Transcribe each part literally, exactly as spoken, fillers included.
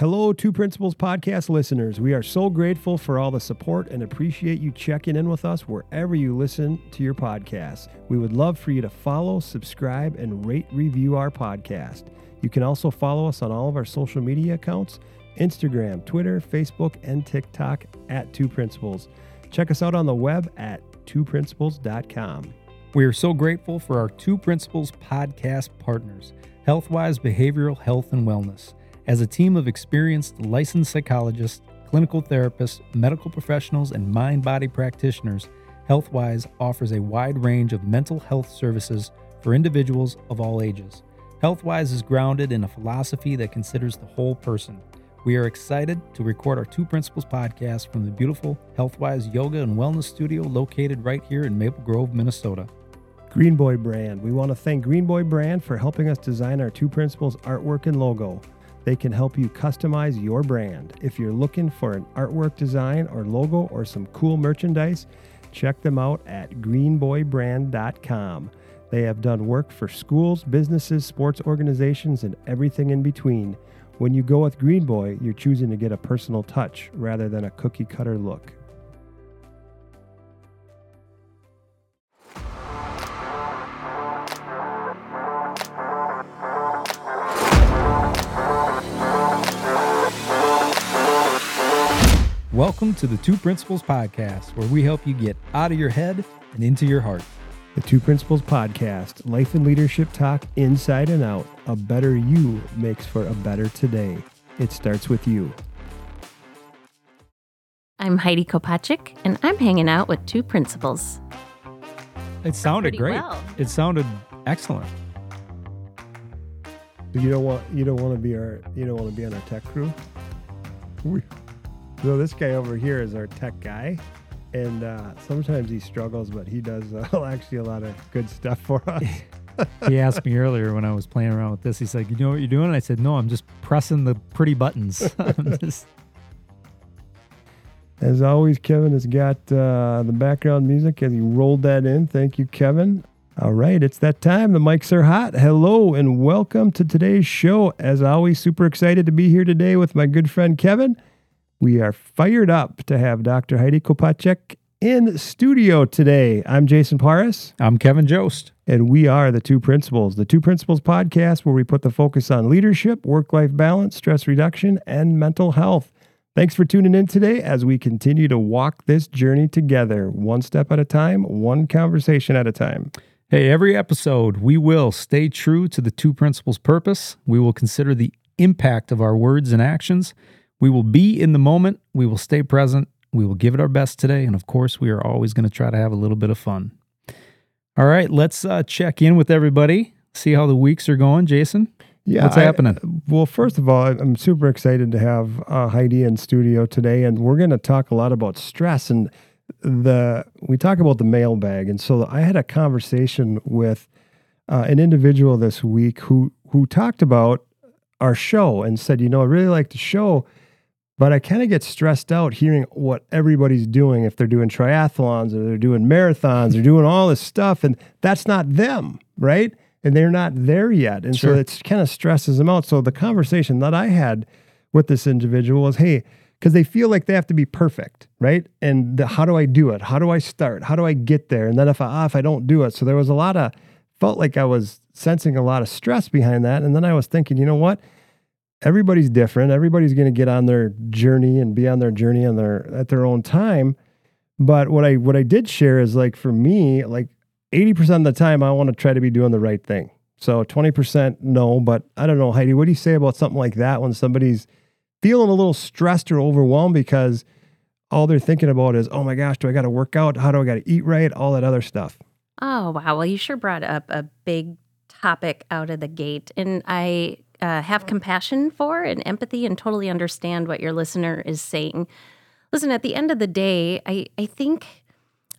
Hello, Two Principles podcast listeners. We are so grateful for all the support and appreciate you checking in with us wherever you listen to your podcasts. We would love for you to follow, subscribe, and rate, review our podcast. You can also follow us on all of our social media accounts, Instagram, Twitter, Facebook, and TikTok at Two Principles. Check us out on the web at two principals dot com. We are so grateful for our Two Principles podcast partners, HealthWise Behavioral Health and Wellness. As a team of experienced licensed psychologists, clinical therapists, medical professionals, and mind-body practitioners, HealthWise offers a wide range of mental health services for individuals of all ages. HealthWise is grounded in a philosophy that considers the whole person. We are excited to record our Two Principles podcast from the beautiful HealthWise Yoga and Wellness Studio located right here in Maple Grove, Minnesota. Green Boy Brand. We want to thank Green Boy Brand for helping us design our Two Principles artwork and logo. They can help you customize your brand. If you're looking for an artwork design or logo or some cool merchandise, check them out at green boy brand dot com. They have done work for schools, businesses, sports organizations, and everything in between. When you go with Green Boy, you're choosing to get a personal touch rather than a cookie-cutter look. Welcome to the Two Principles podcast, where we help you get out of your head and into your heart. The Two Principles podcast, life and leadership talk inside and out. A better you makes for a better today. It starts with you. I'm Heidi Kopacek, and I'm hanging out with Two Principles. It sounded great. Well. It sounded excellent. You don't want you don't want to be our you don't want to be on our tech crew. We- So this guy over here is our tech guy, and uh, sometimes he struggles, but he does uh, actually a lot of good stuff for us. He asked me earlier when I was playing around with this, he's like, you know what you're doing? And I said, no, I'm just pressing the pretty buttons. just... As always, Kevin has got uh, the background music as he rolled that in. Thank you, Kevin. All right, it's that time. The mics are hot. Hello and welcome to today's show. As always, super excited to be here today with my good friend, Kevin. We are fired up to have Doctor Heidi Kopacek in studio today. I'm Jason Parris. I'm Kevin Jost. And we are the Two Principles, the Two Principles podcast where we put the focus on leadership, work-life balance, stress reduction, and mental health. Thanks for tuning in today as we continue to walk this journey together, one step at a time, one conversation at a time. Hey, every episode, we will stay true to the Two Principles purpose. We will consider the impact of our words and actions. We will be in the moment, we will stay present, we will give it our best today, and of course, we are always going to try to have a little bit of fun. All right, let's uh, check in with everybody, see how the weeks are going. Jason, yeah, what's I, happening? Well, first of all, I'm super excited to have uh, Heidi in studio today, and we're going to talk a lot about stress, and the we talk about the mailbag, and so I had a conversation with uh, an individual this week who who talked about our show and said, you know, I really like the show, but I kind of get stressed out hearing what everybody's doing, if they're doing triathlons or they're doing marathons or doing all this stuff, and that's not them, right? And they're not there yet. And sure. So it kind of stresses them out. So the conversation that I had with this individual was, hey, because they feel like they have to be perfect, right? And the, how do I do it? How do I start? How do I get there? And then if I, ah, if I don't do it. So there was a lot of, felt like I was sensing a lot of stress behind that. And then I was thinking, you know what? Everybody's different. Everybody's going to get on their journey and be on their journey on their at their own time. But what I what I did share is, like, for me, like eighty percent of the time I want to try to be doing the right thing. So twenty percent no, but I don't know, Heidi, what do you say about something like that when somebody's feeling a little stressed or overwhelmed because all they're thinking about is, oh my gosh, do I got to work out? How do I got to eat right? All that other stuff. Oh, wow. Well, you sure brought up a big topic out of the gate. And I... Uh, have compassion for and empathy and totally understand what your listener is saying. Listen, at the end of the day, I, I think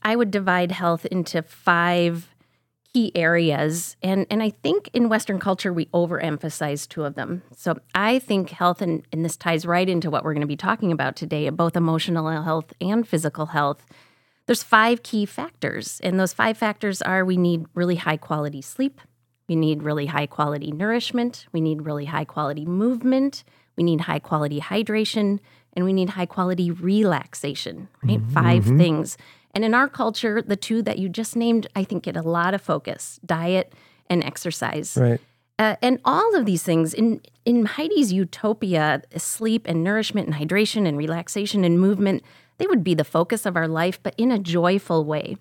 I would divide health into five key areas. And, and I think in Western culture, we overemphasize two of them. So I think health, and, and this ties right into what we're going to be talking about today, both emotional health and physical health. There's five key factors. And those five factors are we need really high quality sleep. We need really high quality nourishment. We need really high quality movement. we need high quality hydration, and we need high quality relaxation, right? Mm-hmm. Five mm-hmm. things. And in our culture, the two that you just named, I think get a lot of focus, diet and exercise. Right. Uh, and all of these things, in, in Heidi's utopia, sleep and nourishment and hydration and relaxation and movement, they would be the focus of our life, but in a joyful way.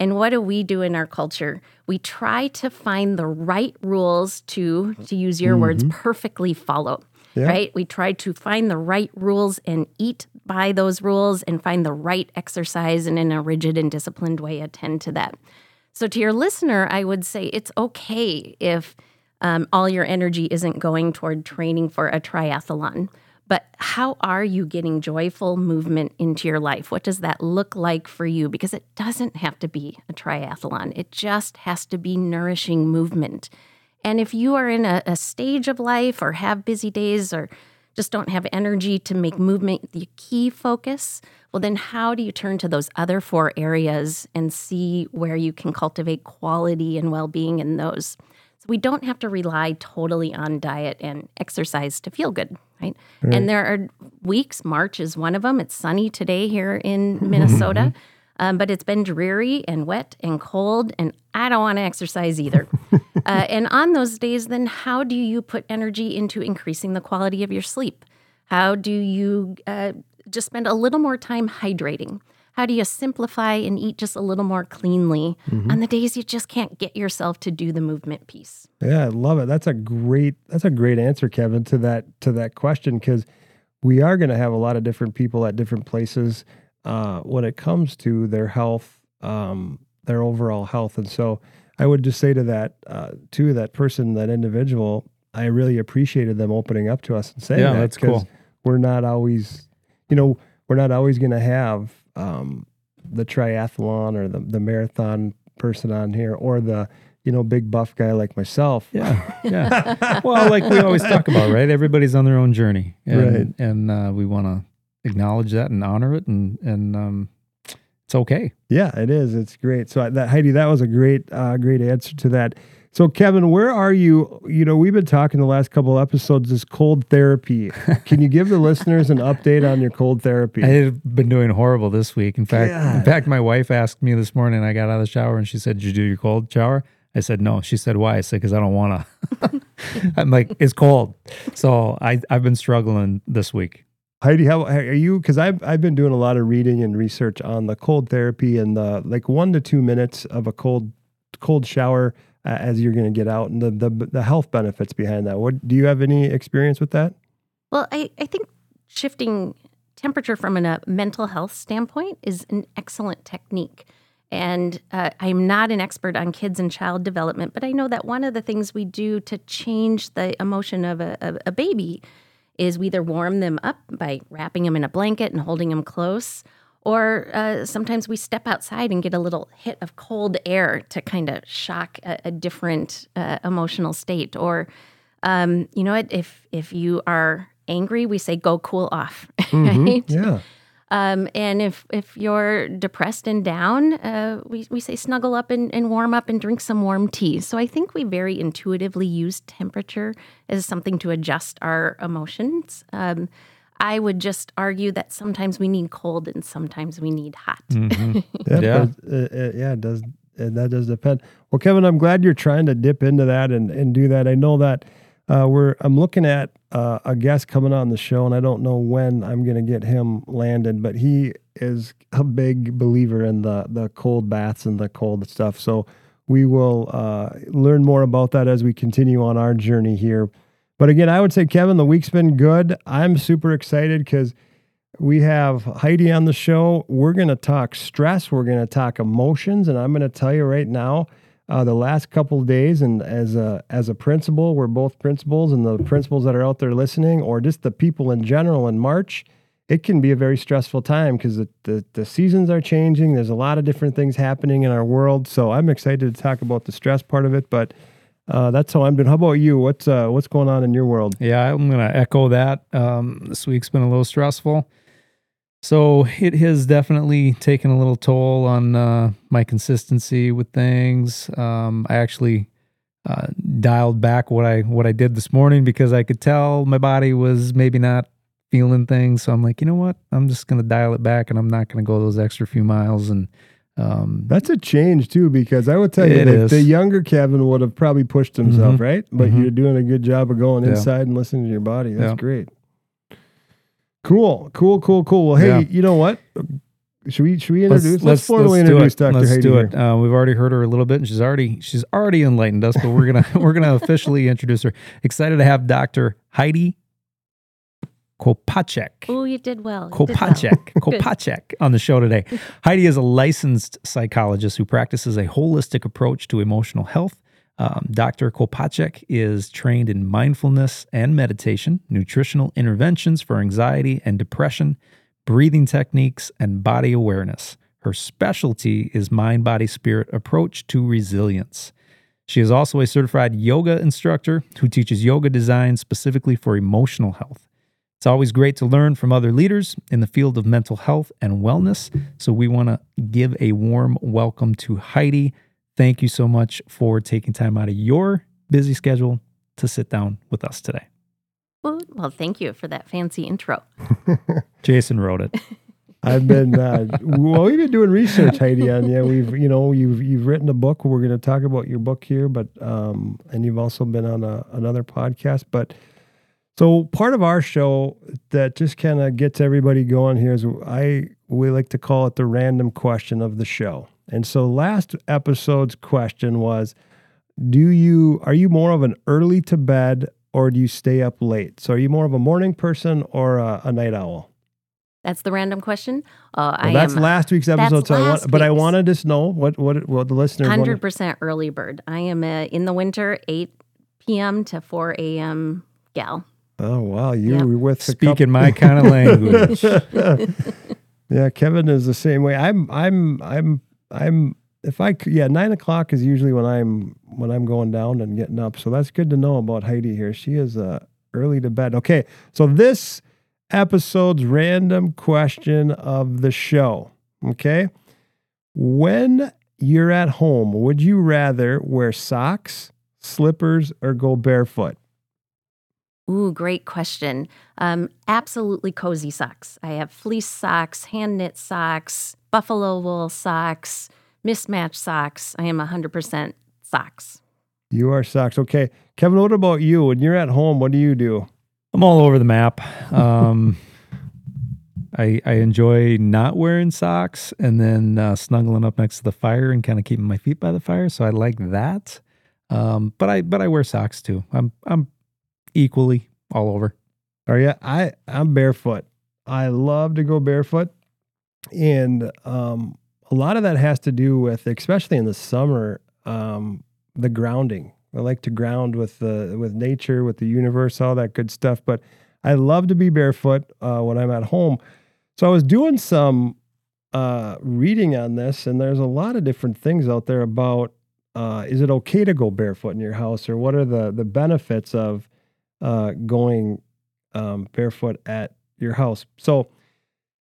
And what do we do in our culture? We try to find the right rules to, to use your mm-hmm. words, perfectly follow. Yeah. Right? We try to find the right rules and eat by those rules and find the right exercise and in a rigid and disciplined way attend to that. So to your listener, I would say it's okay if um, all your energy isn't going toward training for a triathlon, but how are you getting joyful movement into your life? What does that look like for you? Because it doesn't have to be a triathlon. It just has to be nourishing movement. And if you are in a, a stage of life or have busy days or just don't have energy to make movement the key focus, well, then how do you turn to those other four areas and see where you can cultivate quality and well-being in those? So we don't have to rely totally on diet and exercise to feel good, right? right. And there are weeks, March is one of them. It's sunny today here in Minnesota. Um, but it's been dreary and wet and cold, and I don't want to exercise either. uh, and on those days, then how do you put energy into increasing the quality of your sleep? How do you uh, just spend a little more time hydrating? How do you simplify and eat just a little more cleanly mm-hmm. on the days you just can't get yourself to do the movement piece? Yeah, I love it. That's a great that's a great answer, Kevin, to that to that question, because we are going to have a lot of different people at different places Uh, when it comes to their health, um, their overall health. And so I would just say to that, uh, to that person, that individual, I really appreciated them opening up to us and saying yeah, that that's cool. We're not always, you know, we're not always going to have um, the triathlon or the, the marathon person on here or the, you know, big buff guy like myself. Yeah, yeah. Well, like we always talk about, right? Everybody's on their own journey. And, right. and uh, we want to acknowledge that and honor it, and and um, it's okay. Yeah, it is. It's great. So that Heidi, that was a great, uh, great answer to that. So Kevin, where are you? You know, we've been talking the last couple of episodes this cold therapy. Can you give the listeners an update on your cold therapy? I've been doing horrible this week. In fact, God. in fact, my wife asked me this morning. I got out of the shower and she said, "Did you do your cold shower?" I said, "No." She said, "Why?" I said, "Because I don't want to." I'm like, "It's cold." So I I've been struggling this week. Heidi, how, how are you? Because I've I've been doing a lot of reading and research on the cold therapy and the like one to two minutes of a cold cold shower uh, as you're going to get out and the, the the health benefits behind that. What do you have any experience with that? Well, I, I think shifting temperature from a uh, mental health standpoint is an excellent technique. And uh, I'm not an expert on kids and child development, but I know that one of the things we do to change the emotion of a, of a baby is we either warm them up by wrapping them in a blanket and holding them close, or uh, sometimes we step outside and get a little hit of cold air to kind of shock a, a different uh, emotional state. Or, um, you know, if if you are angry, we say, go cool off, mm-hmm. right? Yeah. Um, and if if you're depressed and down, uh, we, we say snuggle up and, and warm up and drink some warm tea. So I think we very intuitively use temperature as something to adjust our emotions. Um, I would just argue that sometimes we need cold and sometimes we need hot. Mm-hmm. Yep, yeah, it, it, yeah, it does. It, that does depend. Well, Kevin, I'm glad you're trying to dip into that and, and do that. I know that uh, we're. I'm looking at Uh, a guest coming on the show, and I don't know when I'm going to get him landed, but he is a big believer in the the cold baths and the cold stuff. So we will uh, learn more about that as we continue on our journey here. But again, I would say, Kevin, the week's been good. I'm super excited because we have Heidi on the show. We're going to talk stress. We're going to talk emotions, and I'm going to tell you right now, Uh, the last couple of days, and as a as a principal, we're both principals, and the principals that are out there listening, or just the people in general in March, it can be a very stressful time because the, the, the seasons are changing. There's a lot of different things happening in our world, so I'm excited to talk about the stress part of it, but uh, that's how I'm doing. How about you? What's uh, what's going on in your world? Yeah, I'm going to echo that. Um, this week's been a little stressful. So it has definitely taken a little toll on uh, my consistency with things. Um, I actually uh, dialed back what I what I did this morning because I could tell my body was maybe not feeling things. So I'm like, you know what? I'm just going to dial it back, and I'm not going to go those extra few miles. And um, that's a change too, because I would tell you that the younger Kevin would have probably pushed himself, mm-hmm. right? But mm-hmm. you're doing a good job of going yeah. inside and listening to your body. That's yeah. great. Cool, cool, cool, cool. Well, hey, yeah. you know what? Should we should we introduce? Let's, let's, let's formally let's introduce Doctor Heidi. Let's do it. Uh, we've already heard her a little bit, and she's already she's already enlightened us. But we're gonna we're gonna officially introduce her. Excited to have Doctor Heidi Kopacek. Oh, you did well. Kopacek. Well. Kopacek on the show today. Heidi is a licensed psychologist who practices a holistic approach to emotional health. Um, Doctor Kopacek is trained in mindfulness and meditation, nutritional interventions for anxiety and depression, breathing techniques, and body awareness. Her specialty is mind-body-spirit approach to resilience. She is also a certified yoga instructor who teaches yoga design specifically for emotional health. It's always great to learn from other leaders in the field of mental health and wellness, so we want to give a warm welcome to Heidi. Thank you so much for taking time out of your busy schedule to sit down with us today. Well, well thank you for that fancy intro. Jason wrote it. I've been, uh, well, we've been doing research, Heidi, on you. We've, you know, you've you've written a book. We're going to talk about your book here, but, um, and you've also been on a, another podcast. But so part of our show that just kind of gets everybody going here is I, we like to call it the random question of the show. And so last episode's question was, do you, are you more of an early to bed or do you stay up late? So are you more of a morning person or a, a night owl? That's the random question. Uh, well, I that's am, last week's episode. So last I want, but I want to just know what, what, what the listeners one hundred percent wanted. Early bird. I am a, in the winter, eight p.m. to four a.m. gal. Oh, wow. You yep. were with speaking my kind of language. Yeah. Kevin is the same way. I'm, I'm, I'm, I'm, if I, yeah, nine o'clock is usually when I'm, when I'm going down and getting up. So that's good to know about Heidi here. She is uh, early to bed. Okay. So this episode's random question of the show. Okay. When you're at home, would you rather wear socks, slippers, or go barefoot? Ooh, great question. Um, absolutely cozy socks. I have fleece socks, hand knit socks, buffalo wool socks, mismatched socks. I am one hundred percent socks. You are socks. Okay. Kevin, what about you? When you're at home, what do you do? I'm all over the map. Um, I, I enjoy not wearing socks and then uh, snuggling up next to the fire and kind of keeping my feet by the fire. So I like that. Um, but I but I wear socks too. I'm I'm equally all over. Oh yeah, I I'm barefoot. I love to go barefoot. And um, a lot of that has to do with, especially in the summer, um, the grounding. I like to ground with the with nature, with the universe, all that good stuff. But I love to be barefoot uh, when I'm at home. So I was doing some uh, reading on this, and there's a lot of different things out there about uh, is it okay to go barefoot in your house, or what are the the benefits of uh, going um, barefoot at your house? So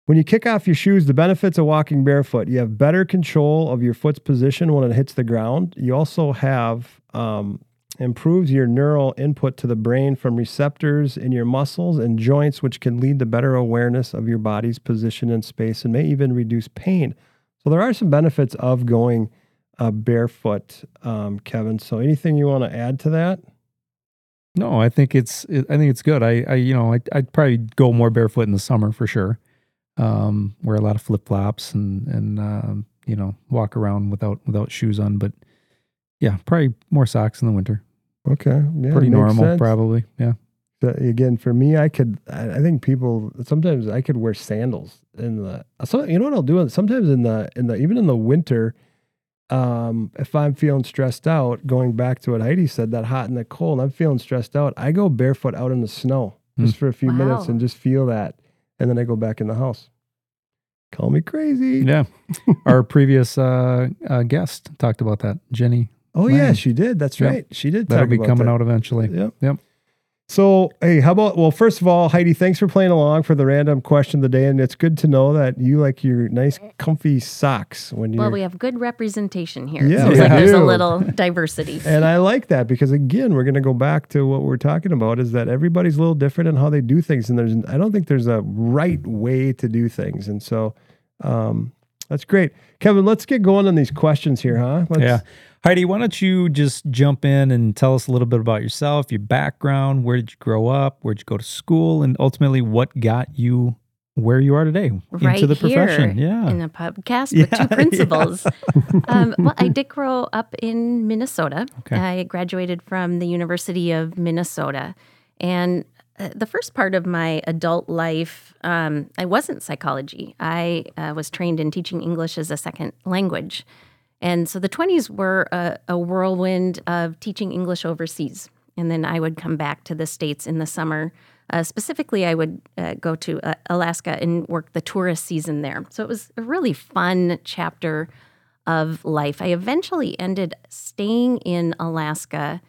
when you kick off your shoes, the benefits of walking barefoot, you have better control of your foot's position when it hits the ground. You also have, um, improves your neural input to the brain from receptors in your muscles and joints, which can lead to better awareness of your body's position in space and may even reduce pain. So there are some benefits of going uh, barefoot, um, Kevin. So anything you want to add to that? No, I think it's, it, I think it's good. I, I you know, I, I'd probably go more barefoot in the summer for sure. Um, wear a lot of flip flops and, and, um, you know, walk around without, without shoes on, but yeah, probably more socks in the winter. Okay. Yeah, pretty normal sense. Probably. Yeah. But again, for me, I could, I think people, sometimes I could wear sandals in the, so, you know what I'll do? Sometimes in the, in the, even in the winter, um, if I'm feeling stressed out, going back to what Heidi said, that hot and the cold, I'm feeling stressed out. I go barefoot out in the snow just mm. for a few wow. minutes and just feel that. And then I go back in the house. Call me crazy. Yeah. Our previous uh, uh, guest talked about that, Jenny. Oh, Lang. Yeah, she did. That's yep. right. She did. That'll talk be about coming that. Out eventually. Yep. Yep. So, hey, how about, well, first of all, Heidi, thanks for playing along for the random question of the day. And it's good to know that you like your nice, comfy socks when you Well, we have good representation here. Yeah, it seems like there's a little diversity. And I like that because, again, we're going to go back to what we're talking about is that everybody's a little different in how they do things. And there's, I don't think there's a right way to do things. And so um, that's great. Kevin, let's get going on these questions here, huh? Let's, yeah. Heidi, why don't you just jump in and tell us a little bit about yourself, your background, where did you grow up, where did you go to school, and ultimately what got you where you are today right into the profession? Here yeah, in the podcast yeah, with two principals. Yeah. um, well, I did grow up in Minnesota. Okay. I graduated from the University of Minnesota, and uh, the first part of my adult life, um, I wasn't psychology. I uh, was trained in teaching English as a second language. And so the twenties were a, a whirlwind of teaching English overseas. And then I would come back to the States in the summer. Uh, specifically, I would uh, go to uh, Alaska and work the tourist season there. So it was a really fun chapter of life. I eventually ended staying in Alaska,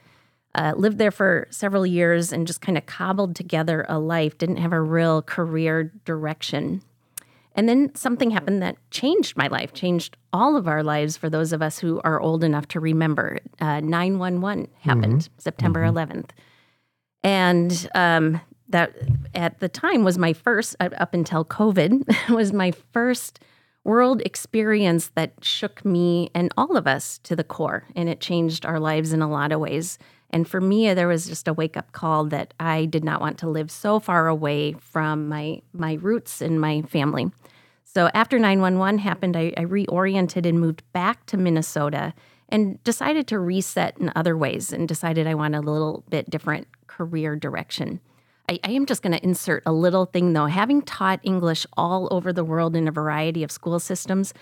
uh, lived there for several years and just kind of cobbled together a life, didn't have a real career direction. And then something happened that changed my life, changed all of our lives for those of us who are old enough to remember. Uh, nine one one happened, mm-hmm. September eleventh. And um, that at the time was my first, up until COVID, was my first world experience that shook me and all of us to the core. And it changed our lives in a lot of ways. And for me, there was just a wake-up call that I did not want to live so far away from my my roots and my family. So after nine one one happened, I, I reoriented and moved back to Minnesota and decided to reset in other ways and decided I want a little bit different career direction. I, I am just going to insert a little thing, though. Having taught English all over the world in a variety of school systems,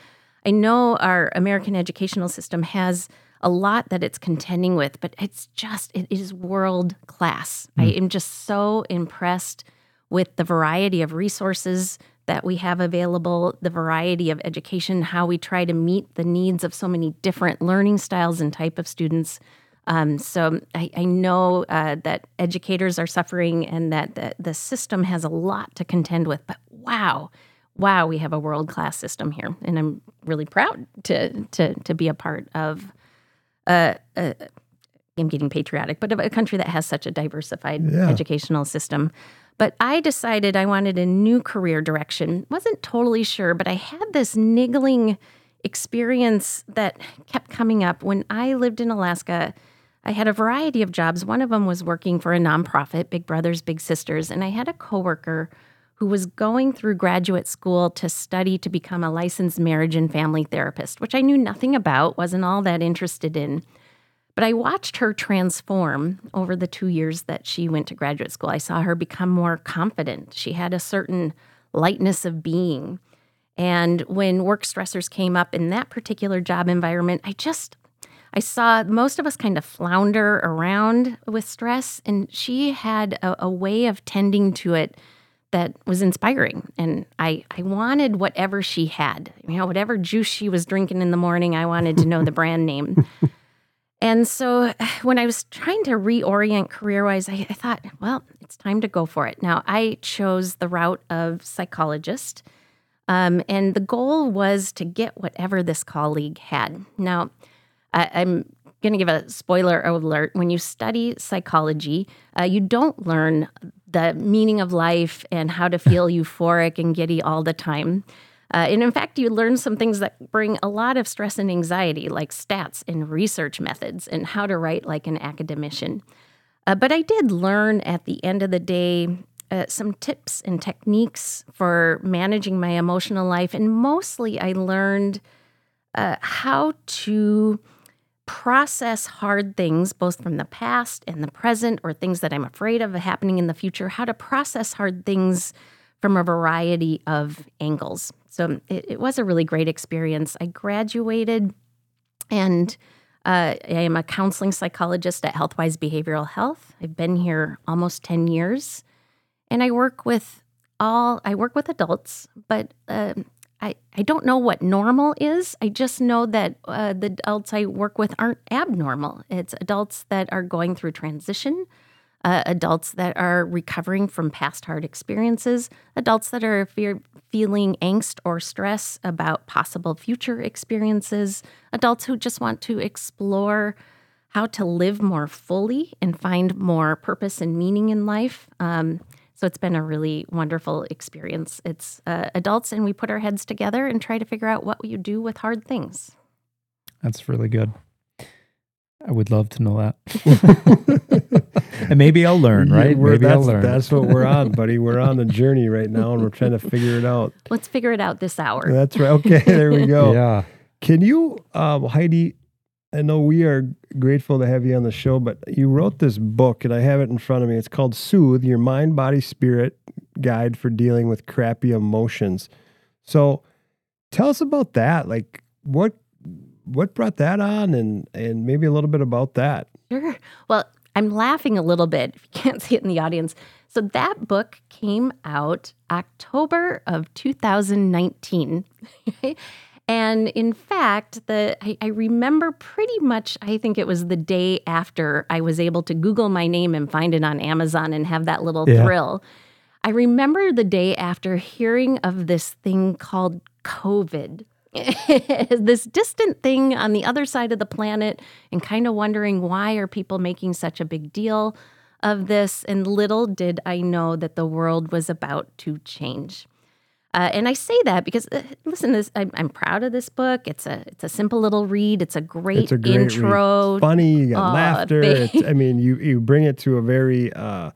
I know our American educational system has a lot that it's contending with, but it's just, it is world class. Mm. I am just so impressed with the variety of resources that we have available, the variety of education, how we try to meet the needs of so many different learning styles and type of students. Um, so I, I know uh, that educators are suffering and that the, the system has a lot to contend with, but wow, wow, we have a world class system here. And I'm really proud to to to be a part of Uh, uh, I'm getting patriotic, but a country that has such a diversified yeah. educational system. But I decided I wanted a new career direction. Wasn't totally sure, but I had this niggling experience that kept coming up. When I lived in Alaska, I had a variety of jobs. One of them was working for a nonprofit, Big Brothers Big Sisters, and I had a coworker who was going through graduate school to study to become a licensed marriage and family therapist, which I knew nothing about, wasn't all that interested in. But I watched her transform over the two years that she went to graduate school. I saw her become more confident. She had a certain lightness of being. And when work stressors came up in that particular job environment, I just, I saw most of us kind of flounder around with stress, and she had a, a way of tending to it that was inspiring. And I, I wanted whatever she had. You know, whatever juice she was drinking in the morning, I wanted to know the brand name. And so when I was trying to reorient career-wise, I, I thought, well, it's time to go for it. Now, I chose the route of psychologist. Um, and the goal was to get whatever this colleague had. Now, I, I'm going to give a spoiler alert. When you study psychology, uh, you don't learn the meaning of life and how to feel euphoric and giddy all the time. Uh, and in fact, you learn some things that bring a lot of stress and anxiety, like stats and research methods and how to write like an academician. Uh, but I did learn at the end of the day uh, some tips and techniques for managing my emotional life. And mostly I learned uh, how to process hard things, both from the past and the present, or things that I'm afraid of happening in the future, how to process hard things from a variety of angles. So it, it was a really great experience. I graduated, and uh, I am a counseling psychologist at HealthWise Behavioral Health. I've been here almost ten years, and I work with all, I work with adults, but uh, I, I don't know what normal is. I just know that uh, the adults I work with aren't abnormal. It's adults that are going through transition, uh, adults that are recovering from past hard experiences, adults that are fear, feeling angst or stress about possible future experiences, adults who just want to explore how to live more fully and find more purpose and meaning in life. Um, so it's been a really wonderful experience. It's uh, adults, and we put our heads together and try to figure out what you do with hard things. That's really good. I would love to know that. And maybe I'll learn, right? Yeah, maybe I'll learn. That's what we're on, buddy. We're on a journey right now, and we're trying to figure it out. Let's figure it out this hour. That's right. Okay, there we go. Yeah. Can you, um, Heidi, I know we are grateful to have you on the show, but you wrote this book, and I have it in front of me. It's called Soothe Your Mind, Body, Spirit Guide for Dealing with Crappy Emotions. So tell us about that. Like, what What brought that on, and, and maybe a little bit about that? Sure. Well, I'm laughing a little bit if you can't see it in the audience. So that book came out October of two thousand nineteen. And in fact, the I, I remember pretty much, I think it was the day after I was able to Google my name and find it on Amazon and have that little yeah. thrill. I remember the day after hearing of this thing called COVID. This distant thing on the other side of the planet, and kind of wondering, why are people making such a big deal of this? And little did I know that the world was about to change. Uh, and I say that because, uh, listen, this, I'm, I'm proud of this book. It's a it's a simple little read. It's a great, it's a great intro. It's funny, you got oh, laughter. It's, I mean, you, you bring it to a very uh,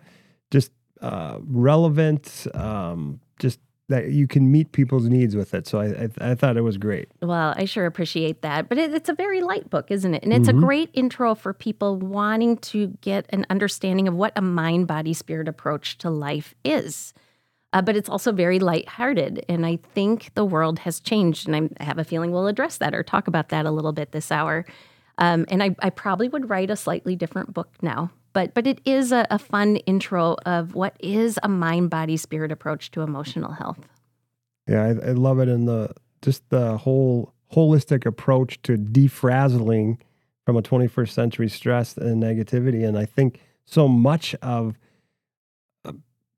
just uh, relevant, um, just that you can meet people's needs with it. So I I, I thought it was great. Well, I sure appreciate that. But it, it's a very light book, isn't it? And it's mm-hmm. a great intro for people wanting to get an understanding of what a mind, body, spirit approach to life is. Uh, but it's also very lighthearted. And I think the world has changed. And I'm, I have a feeling we'll address that or talk about that a little bit this hour. Um, and I, I probably would write a slightly different book now. But but it is a, a fun intro of what is a mind, body, spirit approach to emotional health. Yeah, I, I love it, in the just the whole holistic approach to defrazzling from a twenty-first century stress and negativity. And I think so much of,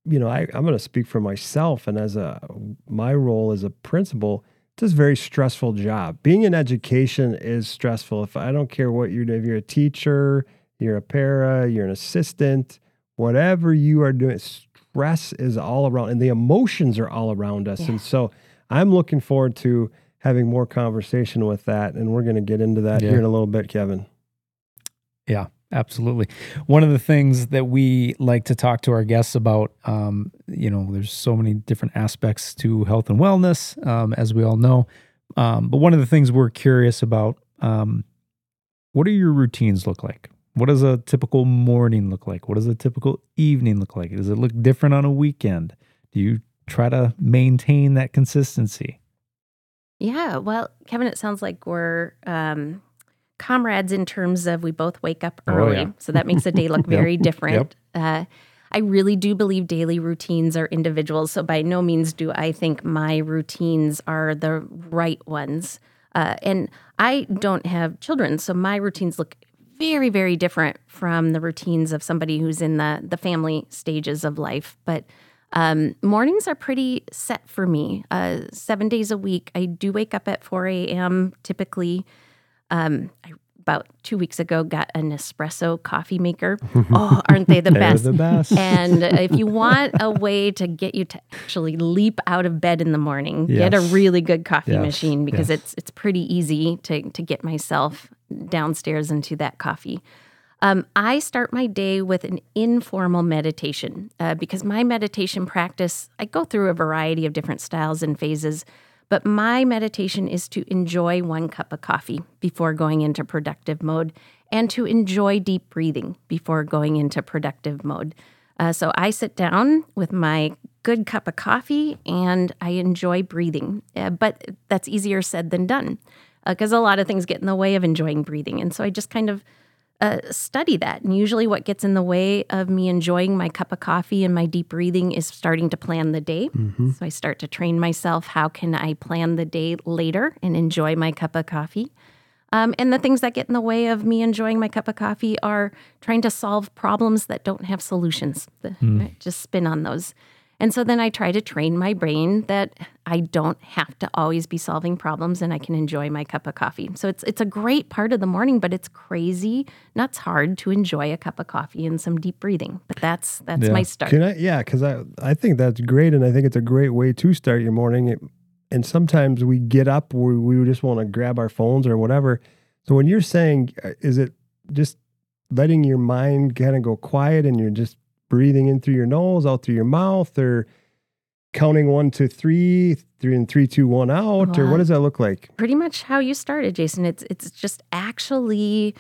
you know, I, I'm going to speak for myself, and as a my role as a principal, it's a very stressful job. Being in education is stressful. If I don't care what you do, if you're a teacher, you're a para, you're an assistant, whatever you are doing, stress is all around, and the emotions are all around us. Yeah. And so I'm looking forward to having more conversation with that, and we're going to get into that yeah. here in a little bit, Kevin. Yeah, absolutely. One of the things that we like to talk to our guests about, um, you know, there's so many different aspects to health and wellness, um, as we all know. Um, but one of the things we're curious about, um, what do your routines look like? What does a typical morning look like? What does a typical evening look like? Does it look different on a weekend? Do you try to maintain that consistency? Yeah, well, Kevin, it sounds like we're um, comrades in terms of we both wake up early. Oh, yeah. So that makes a day look very yep. different. Yep. Uh, I really do believe daily routines are individual. So by no means do I think my routines are the right ones. Uh, and I don't have children, so my routines look very, very different from the routines of somebody who's in the, the family stages of life. But um, mornings are pretty set for me. Uh, seven days a week, I do wake up at four a.m. typically. Um, I, about two weeks ago, got an espresso coffee maker. Oh, aren't they the best? They're the best. And if you want a way to get you to actually leap out of bed in the morning, yes. get a really good coffee yes. machine, because yes. it's it's pretty easy to to get myself downstairs into that coffee. Um, I start my day with an informal meditation uh, because my meditation practice, I go through a variety of different styles and phases, but my meditation is to enjoy one cup of coffee before going into productive mode, and to enjoy deep breathing before going into productive mode. Uh, so I sit down with my good cup of coffee and I enjoy breathing, uh, but that's easier said than done. Because uh, a lot of things get in the way of enjoying breathing. And so I just kind of uh, study that. And usually what gets in the way of me enjoying my cup of coffee and my deep breathing is starting to plan the day. Mm-hmm. So I start to train myself, how can I plan the day later and enjoy my cup of coffee? Um, and the things that get in the way of me enjoying my cup of coffee are trying to solve problems that don't have solutions. Mm. I just spin on those. And so then I try to train my brain that I don't have to always be solving problems and I can enjoy my cup of coffee. So it's it's a great part of the morning, but it's crazy, nuts hard to enjoy a cup of coffee and some deep breathing. But that's that's yeah. my start. Can I, yeah, because I, I think that's great, and I think it's a great way to start your morning. It, and sometimes we get up, we, we just want to grab our phones or whatever. So when you're saying, is it just letting your mind kind of go quiet and you're just breathing in through your nose, out through your mouth, or counting one to three, three and three, two, one out, wow. or what does that look like? Pretty much how you started, Jason. It's it's just actually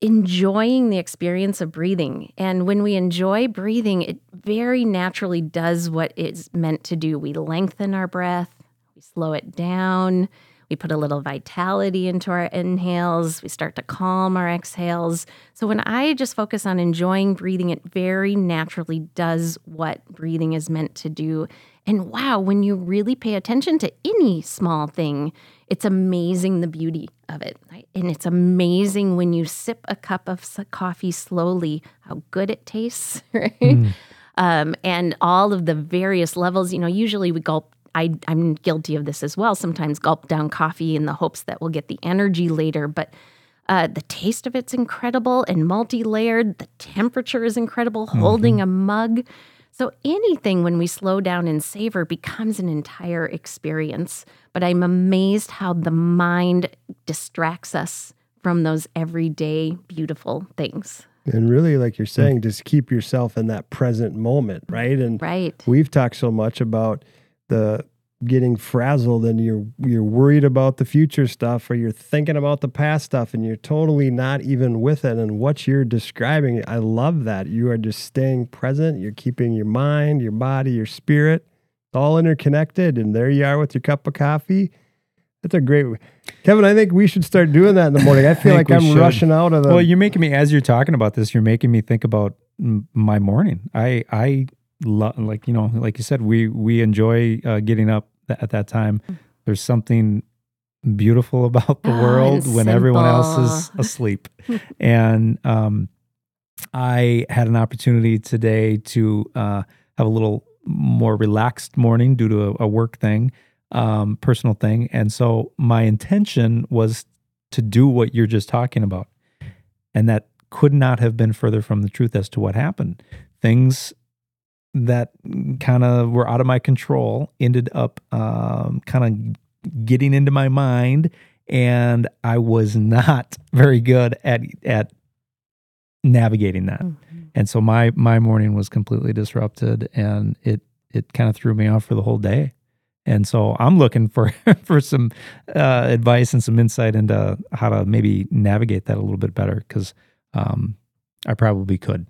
enjoying the experience of breathing. And when we enjoy breathing, it very naturally does what it's meant to do. We lengthen our breath, we slow it down, we put a little vitality into our inhales. We start to calm our exhales. So when I just focus on enjoying breathing, it very naturally does what breathing is meant to do. And wow, when you really pay attention to any small thing, it's amazing the beauty of it. And it's amazing when you sip a cup of coffee slowly, how good it tastes, right? Mm. Um, and all of the various levels, you know, usually we gulp. I, I'm guilty of this as well. Sometimes gulp down coffee in the hopes that we'll get the energy later. But uh, the taste of it's incredible and multi-layered. The temperature is incredible, mm-hmm. holding a mug. So anything when we slow down and savor becomes an entire experience. But I'm amazed how the mind distracts us from those everyday beautiful things. And really, like you're saying, just keep yourself in that present moment, right? And right. we've talked so much about the getting frazzled and you're you're worried about the future stuff or you're thinking about the past stuff and you're totally not even with it. And what you're describing, I love that. You are just staying present. You're keeping your mind, your body, your spirit, all interconnected. And there you are with your cup of coffee. That's a great way. Kevin, I think we should start doing that in the morning. I feel I like I'm should. rushing out of the... Well, you're making me, as you're talking about this, you're making me think about my morning. I... I Like, you know, like you said, we we enjoy uh, getting up th- at that time. There's something beautiful about the oh, world when simple. everyone else is asleep. And um, I had an opportunity today to uh, have a little more relaxed morning due to a, a work thing, um, personal thing. And so my intention was to do what you're just talking about. And that could not have been further from the truth as to what happened. Things that kind of were out of my control ended up um, kind of getting into my mind, and I was not very good at at navigating that. Mm-hmm. And so my my morning was completely disrupted, and it it kind of threw me off for the whole day. And so I'm looking for for some uh, advice and some insight into how to maybe navigate that a little bit better, because um, I probably could.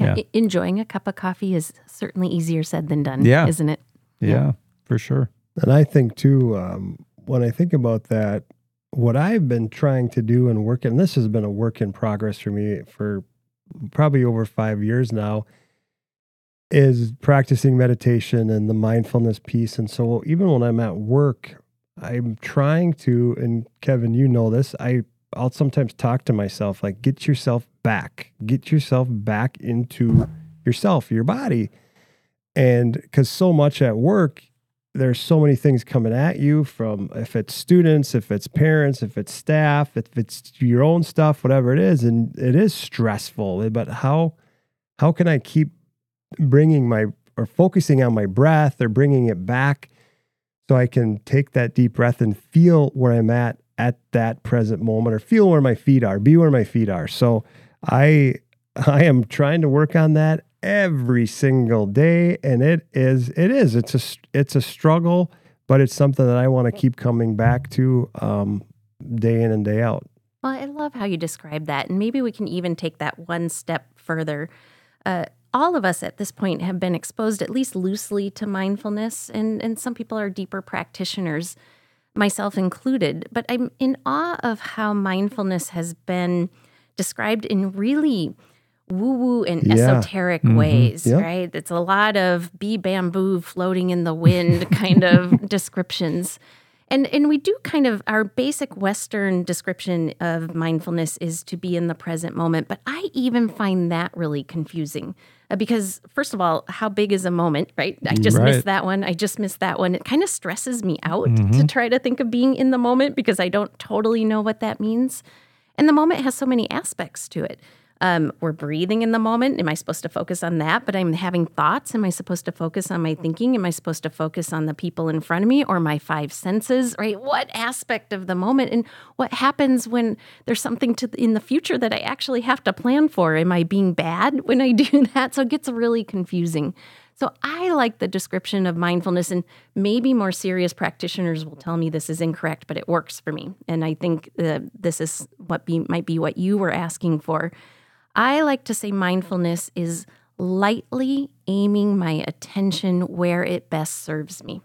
Yeah. yeah, enjoying a cup of coffee is certainly easier said than done, yeah. isn't it? Yeah. yeah, for sure. And I think, too, um, when I think about that, what I've been trying to do and work, and this has been a work in progress for me for probably over five years now, is practicing meditation and the mindfulness piece. And so even when I'm at work, I'm trying to, and Kevin, you know this, I I'll sometimes talk to myself, like, get yourself back, get yourself back into yourself, your body. And because so much at work, there's so many things coming at you from, if it's students, if it's parents, if it's staff, if it's your own stuff, whatever it is. And it is stressful, but how, how can I keep bringing my, or focusing on my breath or bringing it back so I can take that deep breath and feel where I'm at at that present moment, or feel where my feet are, be where my feet are. So I I am trying to work on that every single day, and it is it is it's a it's a struggle, but it's something that I want to keep coming back to um, day in and day out. Well, I love how you describe that, and maybe we can even take that one step further. Uh, all of us at this point have been exposed at least loosely to mindfulness, and and some people are deeper practitioners, myself included, but I'm in awe of how mindfulness has been described in really woo-woo and yeah. esoteric mm-hmm. ways, yep. right? It's a lot of bee bamboo floating in the wind kind of descriptions. And and we do kind of, our basic Western description of mindfulness is to be in the present moment, but I even find that really confusing because, first of all, how big is a moment, right? I just right. missed that one. I just missed that one. It kind of stresses me out mm-hmm. to try to think of being in the moment because I don't totally know what that means. And the moment has so many aspects to it. Um, we're breathing in the moment. Am I supposed to focus on that? But I'm having thoughts. Am I supposed to focus on my thinking? Am I supposed to focus on the people in front of me or my five senses, right? What aspect of the moment and what happens when there's something to in the future that I actually have to plan for? Am I being bad when I do that? So it gets really confusing. So I like the description of mindfulness, and maybe more serious practitioners will tell me this is incorrect, but it works for me. And I think uh, this is what be, might be what you were asking for. I like to say mindfulness is lightly aiming my attention where it best serves me.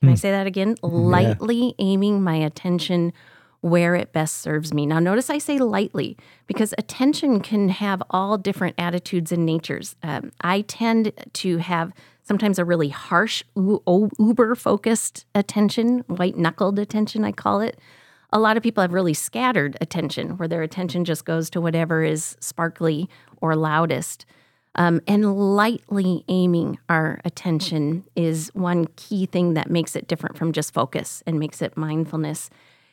Can mm. I say that again? Yeah. Lightly aiming my attention where it best serves me. Now, notice I say lightly because attention can have all different attitudes and natures. Um, I tend to have sometimes a really harsh, uber-focused attention, white-knuckled attention, I call it. A lot of people have really scattered attention, where their attention just goes to whatever is sparkly or loudest. Um, and lightly aiming our attention is one key thing that makes it different from just focus and makes it mindfulness.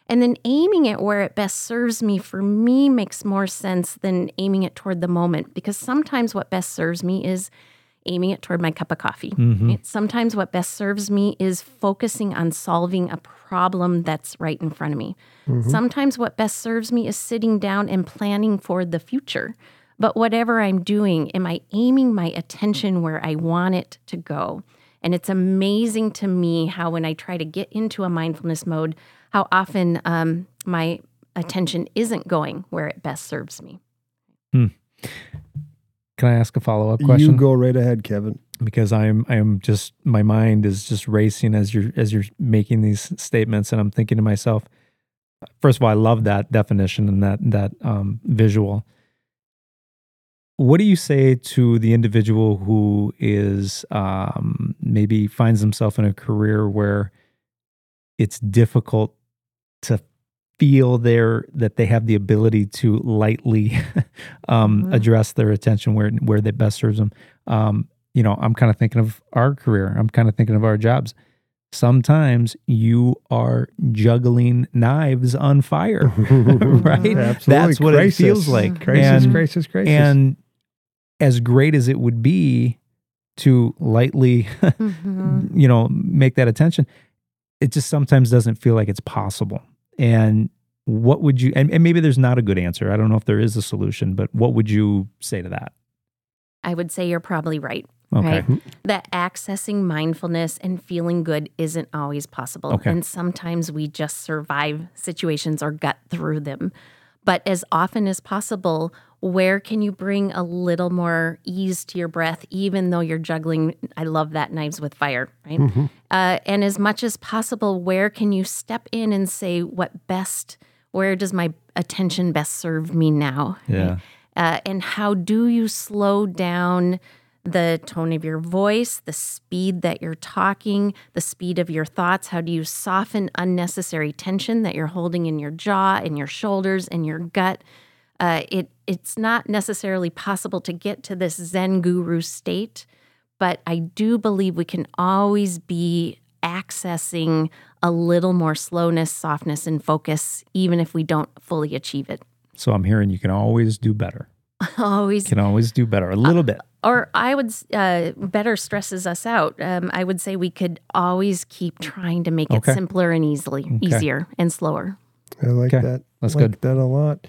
And then aiming it where it best serves me, for me, makes more sense than aiming it toward the moment, because sometimes what best serves me is aiming it toward my cup of coffee. Mm-hmm. Right? Sometimes what best serves me is focusing on solving a problem that's right in front of me. Mm-hmm. Sometimes what best serves me is sitting down and planning for the future. But whatever I'm doing, am I aiming my attention where I want it to go? And it's amazing to me how when I try to get into a mindfulness mode, how often um, my attention isn't going where it best serves me. Hmm. Can I ask a follow-up question? You go right ahead, Kevin. Because I'm, I'm just, my mind is just racing as you're, as you're making these statements, and I'm thinking to myself, first of all, I love that definition and that that um, visual. What do you say to the individual who is um, maybe finds himself in a career where it's difficult to feel there that they have the ability to lightly um, mm-hmm. address their attention where where that best serves them? Um, you know, I'm kind of thinking of our career. I'm kind of thinking of our jobs. Sometimes you are juggling knives on fire, right? Absolutely. That's what crisis. It feels like. Crisis, and, crisis, crisis. And as great as it would be to lightly, mm-hmm. you know, make that attention, it just sometimes doesn't feel like it's possible. And what would you, and, and maybe there's not a good answer. I don't know if there is a solution, but what would you say to that? I would say you're probably right. Okay. Right? That accessing mindfulness and feeling good isn't always possible. Okay. And sometimes we just survive situations or gut through them. But as often as possible, where can you bring a little more ease to your breath, even though you're juggling, I love that, knives with fire, right? Mm-hmm. Uh, and as much as possible, where can you step in and say what best, where does my attention best serve me now? Yeah. Right? Uh, and how do you slow down the tone of your voice, the speed that you're talking, the speed of your thoughts? How do you soften unnecessary tension that you're holding in your jaw, in your shoulders, in your gut? Uh, it it's not necessarily possible to get to this Zen guru state, but I do believe we can always be accessing a little more slowness, softness, and focus, even if we don't fully achieve it. So I'm hearing you can always do better. Always. You can always do better, a little uh, bit. Or I would, uh, better stresses us out. Um, I would say we could always keep trying to make okay. it simpler and easily, okay. easier and slower. I like okay. that. That's like good. That a lot.